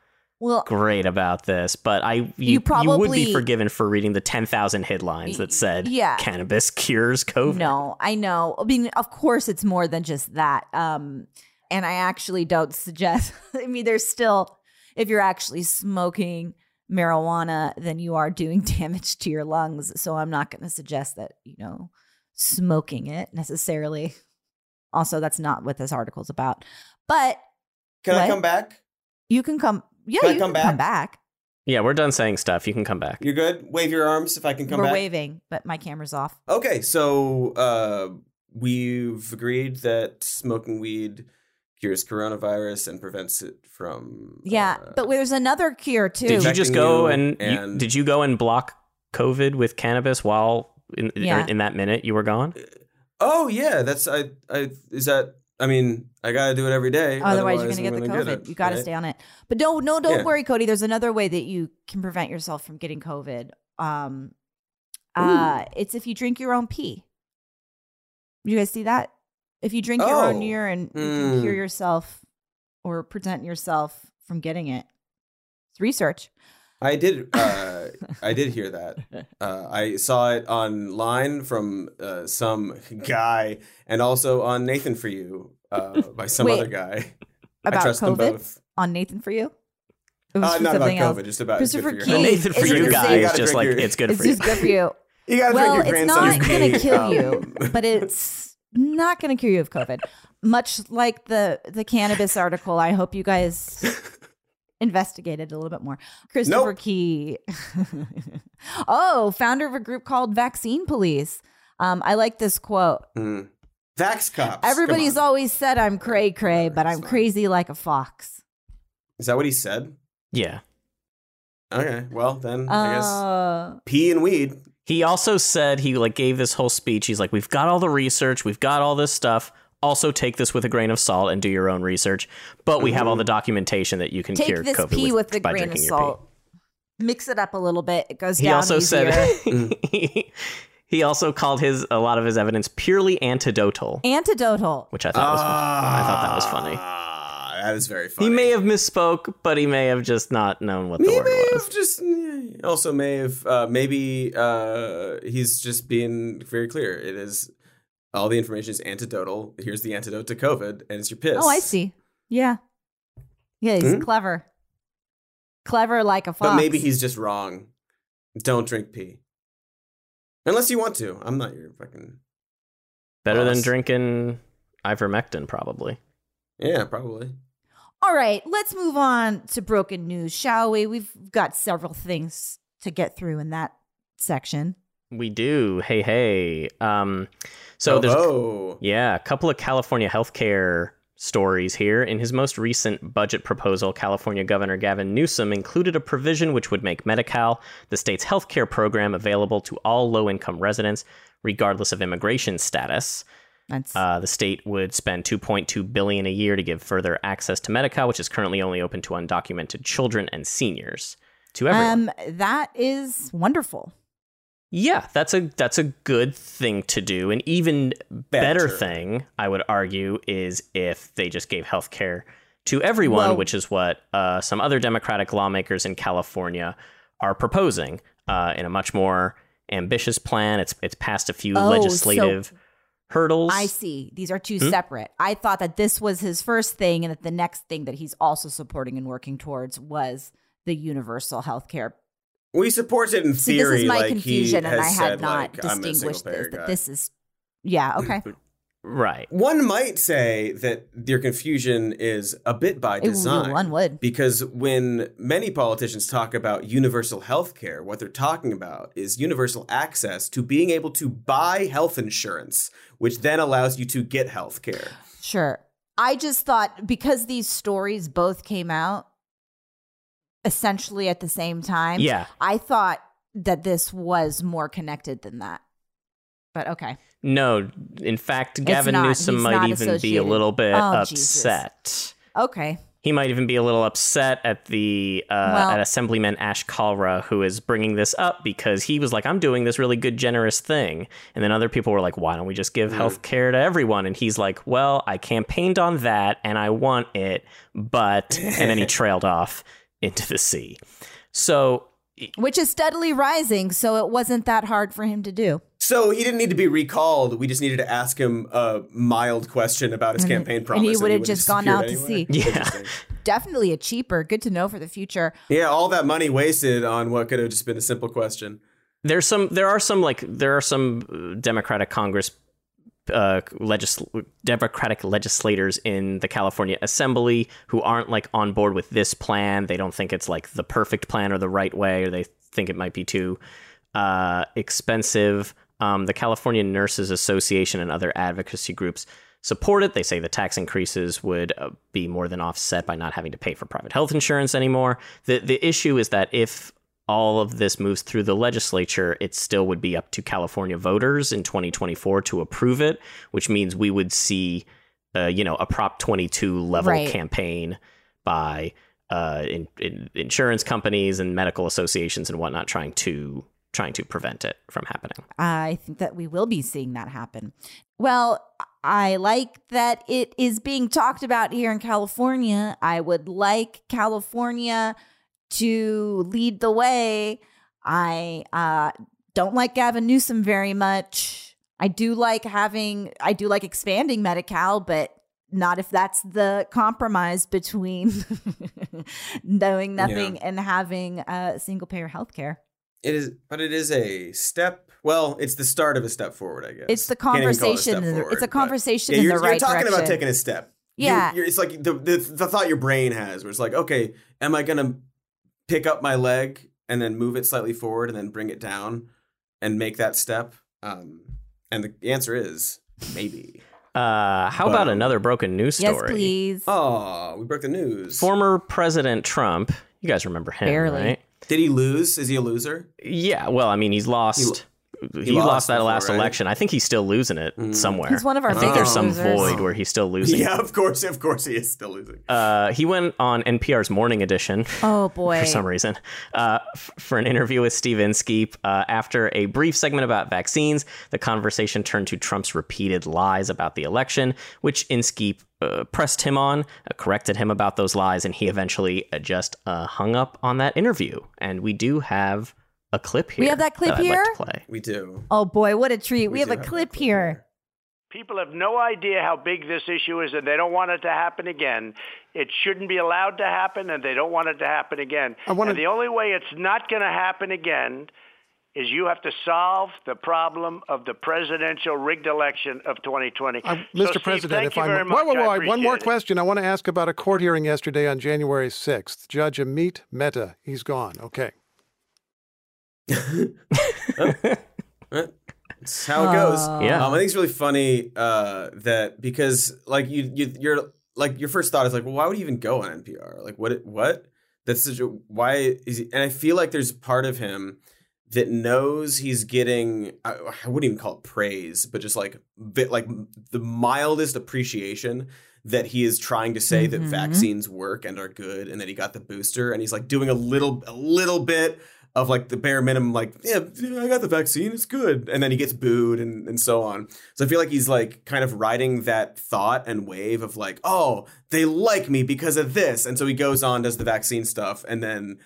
well, great about this, but I you, you, probably, you would be forgiven for reading the ten thousand headlines that said yeah, cannabis cures COVID. No, I know. I mean, of course, it's more than just that. Um, and I actually don't suggest. I mean, there's still if you're actually smoking marijuana, then you are doing damage to your lungs. So I'm not going to suggest that, you know, smoking it necessarily. Also, that's not what this article is about. But can what? I come back? You can come. Yeah, can you I come can back? come back. Yeah, we're done saying stuff. You can come back. You're good. Wave your arms if I can come we're back. We're waving, but my camera's off. Okay, so uh, we've agreed that smoking weed cures coronavirus and prevents it from... Yeah, uh, but there's another cure, too. Did you just go you and... and you, did you go and block COVID with cannabis while in, yeah. in that minute you were gone? Oh, yeah. That's... I. I Is that... I mean, I got to do it every day. Otherwise, otherwise you're going to get the COVID. Get it, you got to right? stay on it. But don't, no, don't yeah. worry, Cody. There's another way that you can prevent yourself from getting COVID. Um, uh, it's if you drink your own pee. You guys see that? If you drink oh. your own urine, you mm. can cure yourself or prevent yourself from getting it. It's research. I did. Uh, I did hear that. Uh, I saw it online from uh, some guy, and also on Nathan for You uh, by some Wait, other guy. About I trust COVID them both. On Nathan for You. It was uh, not about COVID, else. just about Christopher Keith. Nathan for You guys, just like your, it's good for you. It's just good for you. You gotta well, drink your grandson's pee. Well, it's not going to kill you, but it's. Not going to cure you of COVID. Much like the, the cannabis article, I hope you guys investigated a little bit more. Christopher nope. Key. oh, founder of a group called Vaccine Police. Um, I like this quote. Mm. Vax cops. Everybody's always said I'm cray cray, but I'm crazy like a fox. Is that what he said? Yeah. Okay. Well, then uh, I guess pee and weed. He also said he like gave this whole speech. He's like, we've got all the research. We've got all this stuff. Also, take this with a grain of salt and do your own research. But we mm-hmm. have all the documentation that you can take cure COVID. Take this pee with, with a grain of salt. Mix it up a little bit. It goes he down also easier. Said, he, he also called his a lot of his evidence purely anecdotal. Anecdotal. Which I thought uh, was funny. I thought that was funny. That is very funny. He may have misspoke, but he may have just not known what he the word may was. Have just, also may have, uh, maybe uh, he's just being very clear. It is... All the information is anecdotal. Here's the antidote to COVID, and it's your piss. Oh, I see. Yeah. Yeah, he's mm-hmm. clever. Clever like a fox. But maybe he's just wrong. Don't drink pee. Unless you want to. I'm not your fucking... Better boss. Than drinking ivermectin, probably. Yeah, probably. All right, let's move on to broken news, shall we? We've got several things to get through in that section. We do. Hey, hey. Um, so oh, there's oh. yeah, a couple of California healthcare stories here. In his most recent budget proposal, California Governor Gavin Newsom included a provision which would make Medi-Cal, the state's healthcare program, available to all low-income residents, regardless of immigration status. That's... Uh, the state would spend two point two billion dollars a year to give further access to Medi-Cal, which is currently only open to undocumented children and seniors. To everyone, um, that is wonderful. Yeah, that's a that's a good thing to do. An even better, better thing, I would argue, is if they just gave health care to everyone, well, which is what uh, some other Democratic lawmakers in California are proposing uh, in a much more ambitious plan. It's it's passed a few oh, legislative so hurdles. I see. These are two hmm? separate. I thought that this was his first thing and that the next thing that he's also supporting and working towards was the universal health care. We support it in theory. So this is my like confusion, and I had said, not like, distinguished this. Guy. That this is, yeah, okay, right. One might say that your confusion is a bit by design. It, one would, because when many politicians talk about universal health care, what they're talking about is universal access to being able to buy health insurance, which then allows you to get health care. Sure, I just thought because these stories both came out essentially at the same time. Yeah. I thought that this was more connected than that. But okay. No, in fact, Gavin Newsom He's might even be a little bit oh, upset. Jesus. Okay. He might even be a little upset at the uh, well, at Assemblyman Ash Kalra, who is bringing this up because he was like, I'm doing this really good, generous thing. And then other people were like, why don't we just give yeah. health care to everyone? And he's like, well, I campaigned on that and I want it. But and then he trailed off into the sea. So, which is steadily rising, so it wasn't that hard for him to do. So he didn't need to be recalled. We just needed to ask him a mild question about his and campaign promise. And he would have just gone out to sea. Yeah. Definitely a cheaper. Good to know for the future. Yeah, all that money wasted on what could have just been a simple question. There's some there are some like there are some Democratic Congress Uh, legis- Democratic legislators in the California Assembly who aren't like on board with this plan. They don't think it's like the perfect plan or the right way, or they think it might be too uh, expensive. Um, the California Nurses Association and other advocacy groups support it. They say the tax increases would uh, be more than offset by not having to pay for private health insurance anymore. The the issue is that if all of this moves through the legislature, it still would be up to California voters in twenty twenty-four to approve it, which means we would see, uh, you know, a Prop twenty-two level right. campaign by uh, in, in insurance companies and medical associations and whatnot, trying to trying to prevent it from happening. I think that we will be seeing that happen. Well, I like that it is being talked about here in California. I would like California to lead the way. I uh, don't like Gavin Newsom very much. I do like having, I do like expanding Medi-Cal, but not if that's the compromise between knowing nothing yeah. and having uh, single payer health care. It is, but it is a step. Well, it's the start of a step forward, I guess. It's the conversation. It a forward, it's a conversation but, yeah, in the right direction. You're talking direction. About taking a step. Yeah. You're, you're, it's like the, the the thought your brain has where it's like, okay, am I going to pick up my leg and then move it slightly forward and then bring it down and make that step? Um, and the answer is maybe. Uh, how but, about another broken news story? Yes, please. Oh, we broke the news. Former President Trump. You guys remember him, Barely. right? Did he lose? Is he a loser? Yeah. Well, I mean, he's lost. He, he lost, lost that before, last right? election. I think he's still losing it mm. somewhere. He's one of our I think there's some losers. void where he's still losing. Yeah, of course. Of course he is still losing. Uh, he went on N P R's Morning Edition. Oh, boy. For some reason. Uh, f- for an interview with Steve Inskeep. Uh, after a brief segment about vaccines, the conversation turned to Trump's repeated lies about the election, which Inskeep Uh, pressed him on, uh, corrected him about those lies, and he eventually uh, just uh, hung up on that interview. And we do have a clip here. We have that clip that here? I'd like to play. We do. Oh, boy, what a treat. We, we have a have clip, clip here. here. People have no idea how big this issue is, and they don't want it to happen again. It shouldn't be allowed to happen, and they don't want it to happen again. I wanna... And the only way it's not going to happen again is you have to solve the problem of the presidential rigged election of twenty twenty. Uh, Mister So, Steve, President, if I whoa, whoa, whoa, I one more it. question, I want to ask about a court hearing yesterday on January sixth. Judge Amit Mehta, he's gone. Okay. That's how it goes. Uh, yeah, um, I think it's really funny uh, that because like you, you, you're like your first thought is like, well, why would he even go on N P R? Like, what? What? That's such a why is he? And I feel like there's part of him that knows he's getting, I wouldn't even call it praise, but just like like the mildest appreciation that he is trying to say mm-hmm. that vaccines work and are good and that he got the booster. And he's like doing a little a little bit of like the bare minimum, like, yeah, I got the vaccine, it's good. And then he gets booed and, and so on. So I feel like he's like kind of riding that thought and wave of like, oh, they like me because of this. And so he goes on, does the vaccine stuff, and then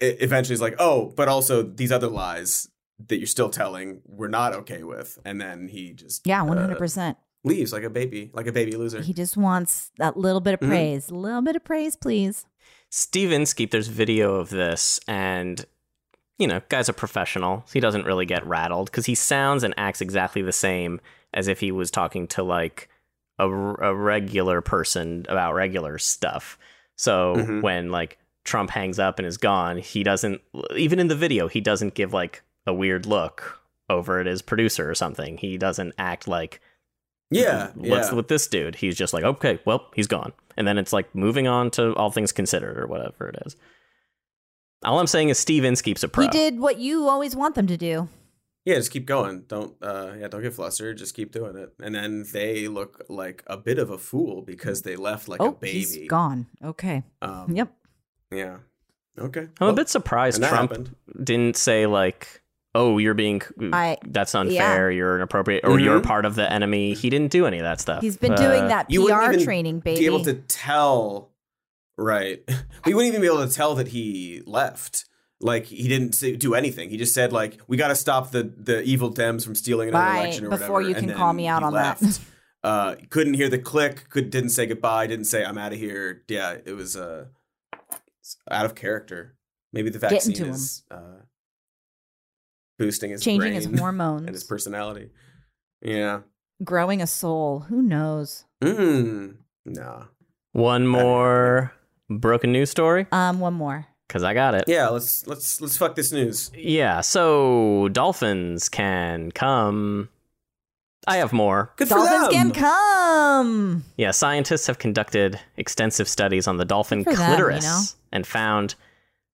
eventually it's like, oh, but also these other lies that you're still telling, we're not okay with. And then he just yeah, one hundred percent uh, leaves like a baby, like a baby loser. He just wants that little bit of praise, mm-hmm. a little bit of praise, please. Steve Inskeep, there's video of this, and you know, guy's a professional. He doesn't really get rattled because he sounds and acts exactly the same as if he was talking to like a, a regular person about regular stuff. So mm-hmm. when like Trump hangs up and is gone, he doesn't, even in the video, he doesn't give like a weird look over at his producer or something. He doesn't act like, yeah, what's yeah. with this dude? He's just like, okay, well, he's gone. And then it's like moving on to All Things Considered or whatever it is. All I'm saying is Steve Inskeep's a pro. He did what you always want them to do. Yeah, just keep going. Don't uh, yeah, don't get flustered. Just keep doing it. And then they look like a bit of a fool because they left like oh, a baby. He's gone. Okay. Um, yep. Yeah. Okay. I'm well, a bit surprised Trump happened. didn't say like, oh, you're being I, that's unfair. Yeah. You're inappropriate or mm-hmm. you're part of the enemy. He didn't do any of that stuff. He's been uh, doing that P R training, baby. Be able to tell. Right. We wouldn't even be able to tell that he left. Like, he didn't do anything. He just said, like, we got to stop the, the evil Dems from stealing another Bye. election or Before whatever. Before you can and call me out on left. that. uh, couldn't hear the click. Could, didn't say goodbye. Didn't say I'm out of here. Yeah, it was uh, – out of character. Maybe the vaccine is uh, boosting his brain. Changing his hormones. And his personality. Yeah. Growing a soul. Who knows? Mm. Nah. One more broken news story? Um, one more. Because I got it. Yeah, let's let's let's fuck this news. Yeah, so dolphins can come. I have more. Good for them. Dolphins can come. Yeah, scientists have conducted extensive studies on the dolphin clitoris them, you know? and found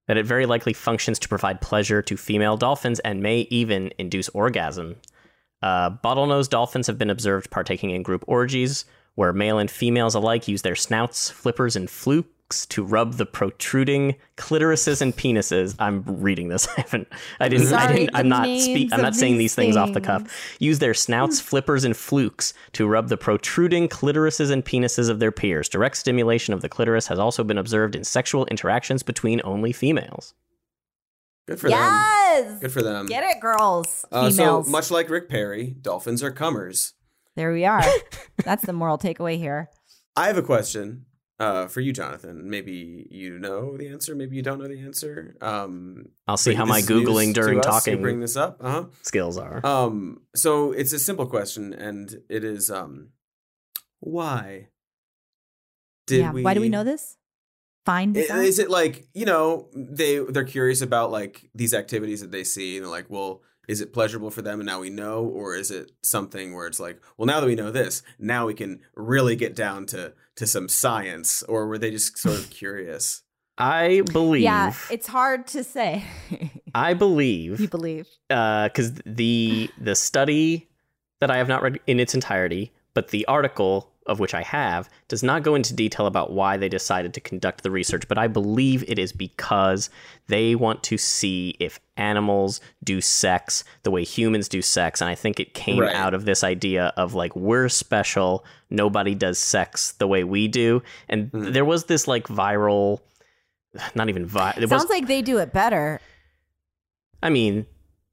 that it very likely functions to provide pleasure to female dolphins and may even induce orgasm. Uh, bottlenose dolphins have been observed partaking in group orgies where male and females alike use their snouts, flippers, and flukes to rub the protruding clitorises and penises. I'm reading this. I haven't. I didn't. Sorry, I didn't. I'm not. Spe- I'm not saying these things, things off the cuff. Use their snouts, flippers, and flukes to rub the protruding clitorises and penises of their peers. Direct stimulation of the clitoris has also been observed in sexual interactions between only females. Good for yes! them. Yes. Good for them. Get it, girls. Uh, so much like Rick Perry, dolphins are cummers. There we are. That's the moral takeaway here. I have a question uh, for you, Jonathan. Maybe you know the answer. Maybe you don't know the answer. Um, I'll see how my Googling during talking bring this up. Uh-huh. skills are. Um, so it's a simple question, and it is um, why did yeah, we? Why do we know this? Find this out? Is it like, you know, they they're curious about like these activities that they see, and they're like, well, is it pleasurable for them and now we know, or is it something where it's like, well, now that we know this, now we can really get down to to some science, or were they just sort of curious? I believe. Yeah, it's hard to say. I believe. You believe. Because uh, the the study that I have not read in its entirety, but the article of which I have, does not go into detail about why they decided to conduct the research. But I believe it is because they want to see if animals do sex the way humans do sex. And I think it came right out of this idea of like, we're special. Nobody does sex the way we do. And mm. there was this like viral... Not even vi- it sounds was, like they do it better. I mean,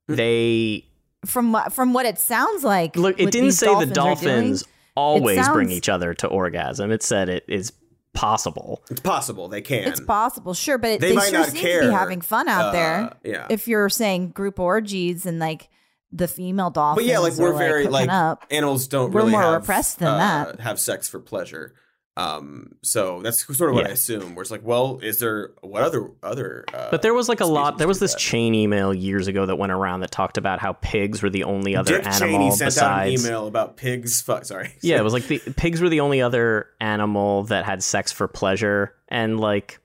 they from from what it sounds like. Look, it didn't say dolphins the dolphins doing, always sounds, bring each other to orgasm. It said it is possible. It's possible they can. It's possible, sure, but it, they, they might sure not seem care. To be having fun out uh, there. Yeah, if you're saying group orgies and like the female dolphins, but yeah, like we're are, very like, like up, animals don't we're really more have, repressed than uh, that. Have sex for pleasure. Um, so that's sort of what yeah. I assume, where it's like, well, is there what other other? Uh, but there was like a lot. There was this that? chain email years ago that went around that talked about how pigs were the only other Dick animal Cheney sent besides out an email about pigs. Fuck, sorry. Yeah, it was like the pigs were the only other animal that had sex for pleasure, and like,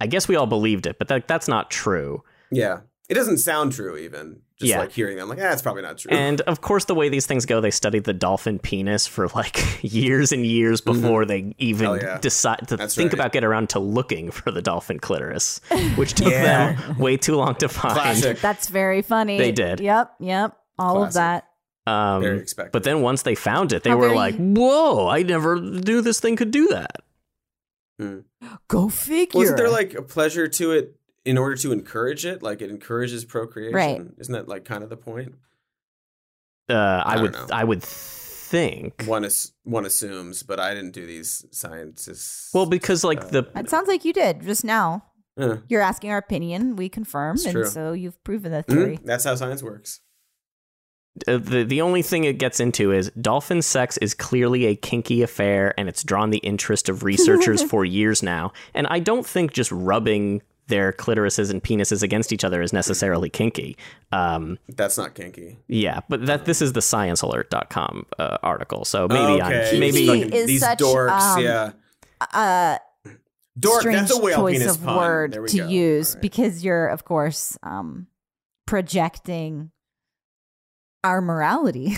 I guess we all believed it, but that that's not true. Yeah, it doesn't sound true even. Just yeah. like hearing them, like, ah, it's probably not true. And of course, the way these things go, they studied the dolphin penis for like years and years before mm-hmm. they even yeah. decide to That's think right. about get around to looking for the dolphin clitoris, which took yeah. them way too long to find. Classic. That's very funny. They did. Yep. Yep. All Classic. Of that. Um, very expected. But then once they found it, they How were like, you? Whoa, I never knew this thing could do that. Mm. Go figure. Wasn't there like a pleasure to it? In order to encourage it, like it encourages procreation. Right. Isn't that like kind of the point? Uh, I, I would know. I would think. One is one assumes, but I didn't do these sciences. Well, because like uh, the It sounds like you did just now. Uh, You're asking our opinion, we confirm, and true. So you've proven the theory. Mm-hmm. That's how science works. Uh, the the only thing it gets into is dolphin sex is clearly a kinky affair, and it's drawn the interest of researchers for years now. And I don't think just rubbing their clitorises and penises against each other is necessarily kinky. Um, That's not kinky. Yeah, but that this is the science alert dot com uh, article. So maybe oh, okay. I'm maybe like, these such, dorks, um, yeah. Uh, Dork, that's a whale penis pun. Word there we to go. Use right. because you're, of course, um, projecting our morality.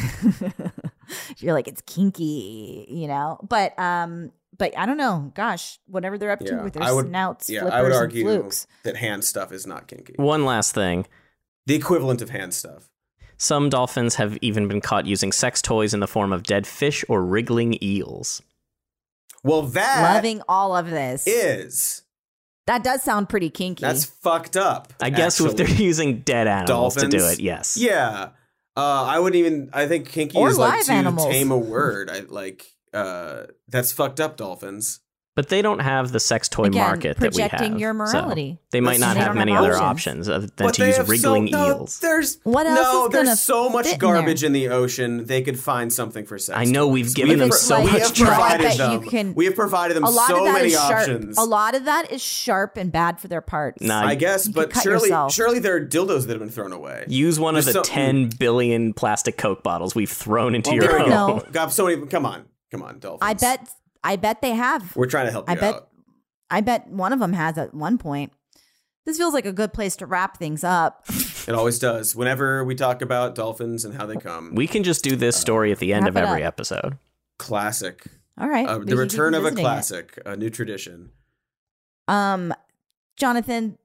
You're like, it's kinky, you know, but. Um, But I don't know. Gosh, whatever they're up to yeah, with their would, snouts, yeah, flippers, I would argue and flukes. That hand stuff is not kinky. One last thing. The equivalent of hand stuff. Some dolphins have even been caught using sex toys in the form of dead fish or wriggling eels. Well, that... Loving all of this. Is... That does sound pretty kinky. That's fucked up. I guess actually. If they're using dead animals dolphins, to do it, yes. Yeah. Uh, I wouldn't even... I think kinky or is like to animals. Tame a word. I like... Uh, that's fucked up, dolphins. But they don't have the sex toy Again, market that we have. Projecting your morality. So they might not have many have other options other than but to use wriggling so, no, eels. There's what else? No, is there's so much garbage in, in the ocean. They could find something for sex. I know toys. We've given we them pro- so like, much. Provided them. Can, we have provided them so many options. A lot of that is sharp and bad for their parts. Nah, I guess, but surely, surely there are dildos that have been thrown away. Use one there's of the so, ten billion plastic Coke bottles we've thrown into your home. Got so many. Come on. Come on, dolphins. I bet I bet they have. We're trying to help you I bet, out. I bet one of them has at one point. This feels like a good place to wrap things up. It always does. Whenever we talk about dolphins and how they come. We can just do this story uh, at the end of every up. episode. Classic. All right. Uh, the return of a classic, it. a new tradition. Um, Jonathan,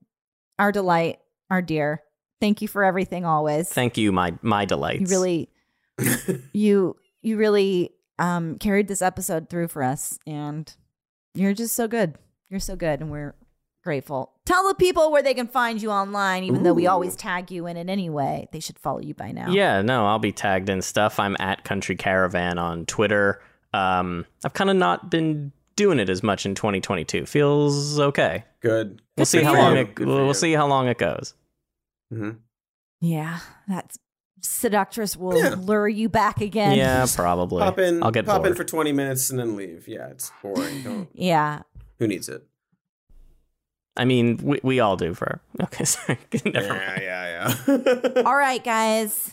our delight, our dear, thank you for everything always. Thank you, my my delights. You really, you, you really... Um, carried this episode through for us, and you're just so good. You're so good, and we're grateful. Tell the people where they can find you online, even Ooh. Though we always tag you in it anyway. They should follow you by now. Yeah, no, I'll be tagged in stuff. I'm at Country Caravan on Twitter. Um, I've kind of not been doing it as much in twenty twenty-two. Feels okay. Good. We'll good see how you. long it. We'll, we'll see how long it goes. Mm-hmm. Yeah, that's. Seductress will yeah. lure you back again. Yeah, probably. Pop in, I'll get pop bored. in for twenty minutes and then leave. Yeah, it's boring. Don't, yeah. Who needs it? I mean, we, we all do for. Okay, sorry. Never yeah, mind. yeah, yeah. All right, guys.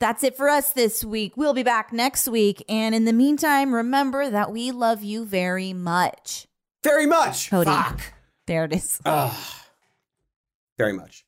That's it for us this week. We'll be back next week. And in the meantime, remember that we love you very much. Very much. Cody. Fuck. There it is. Oh, very much.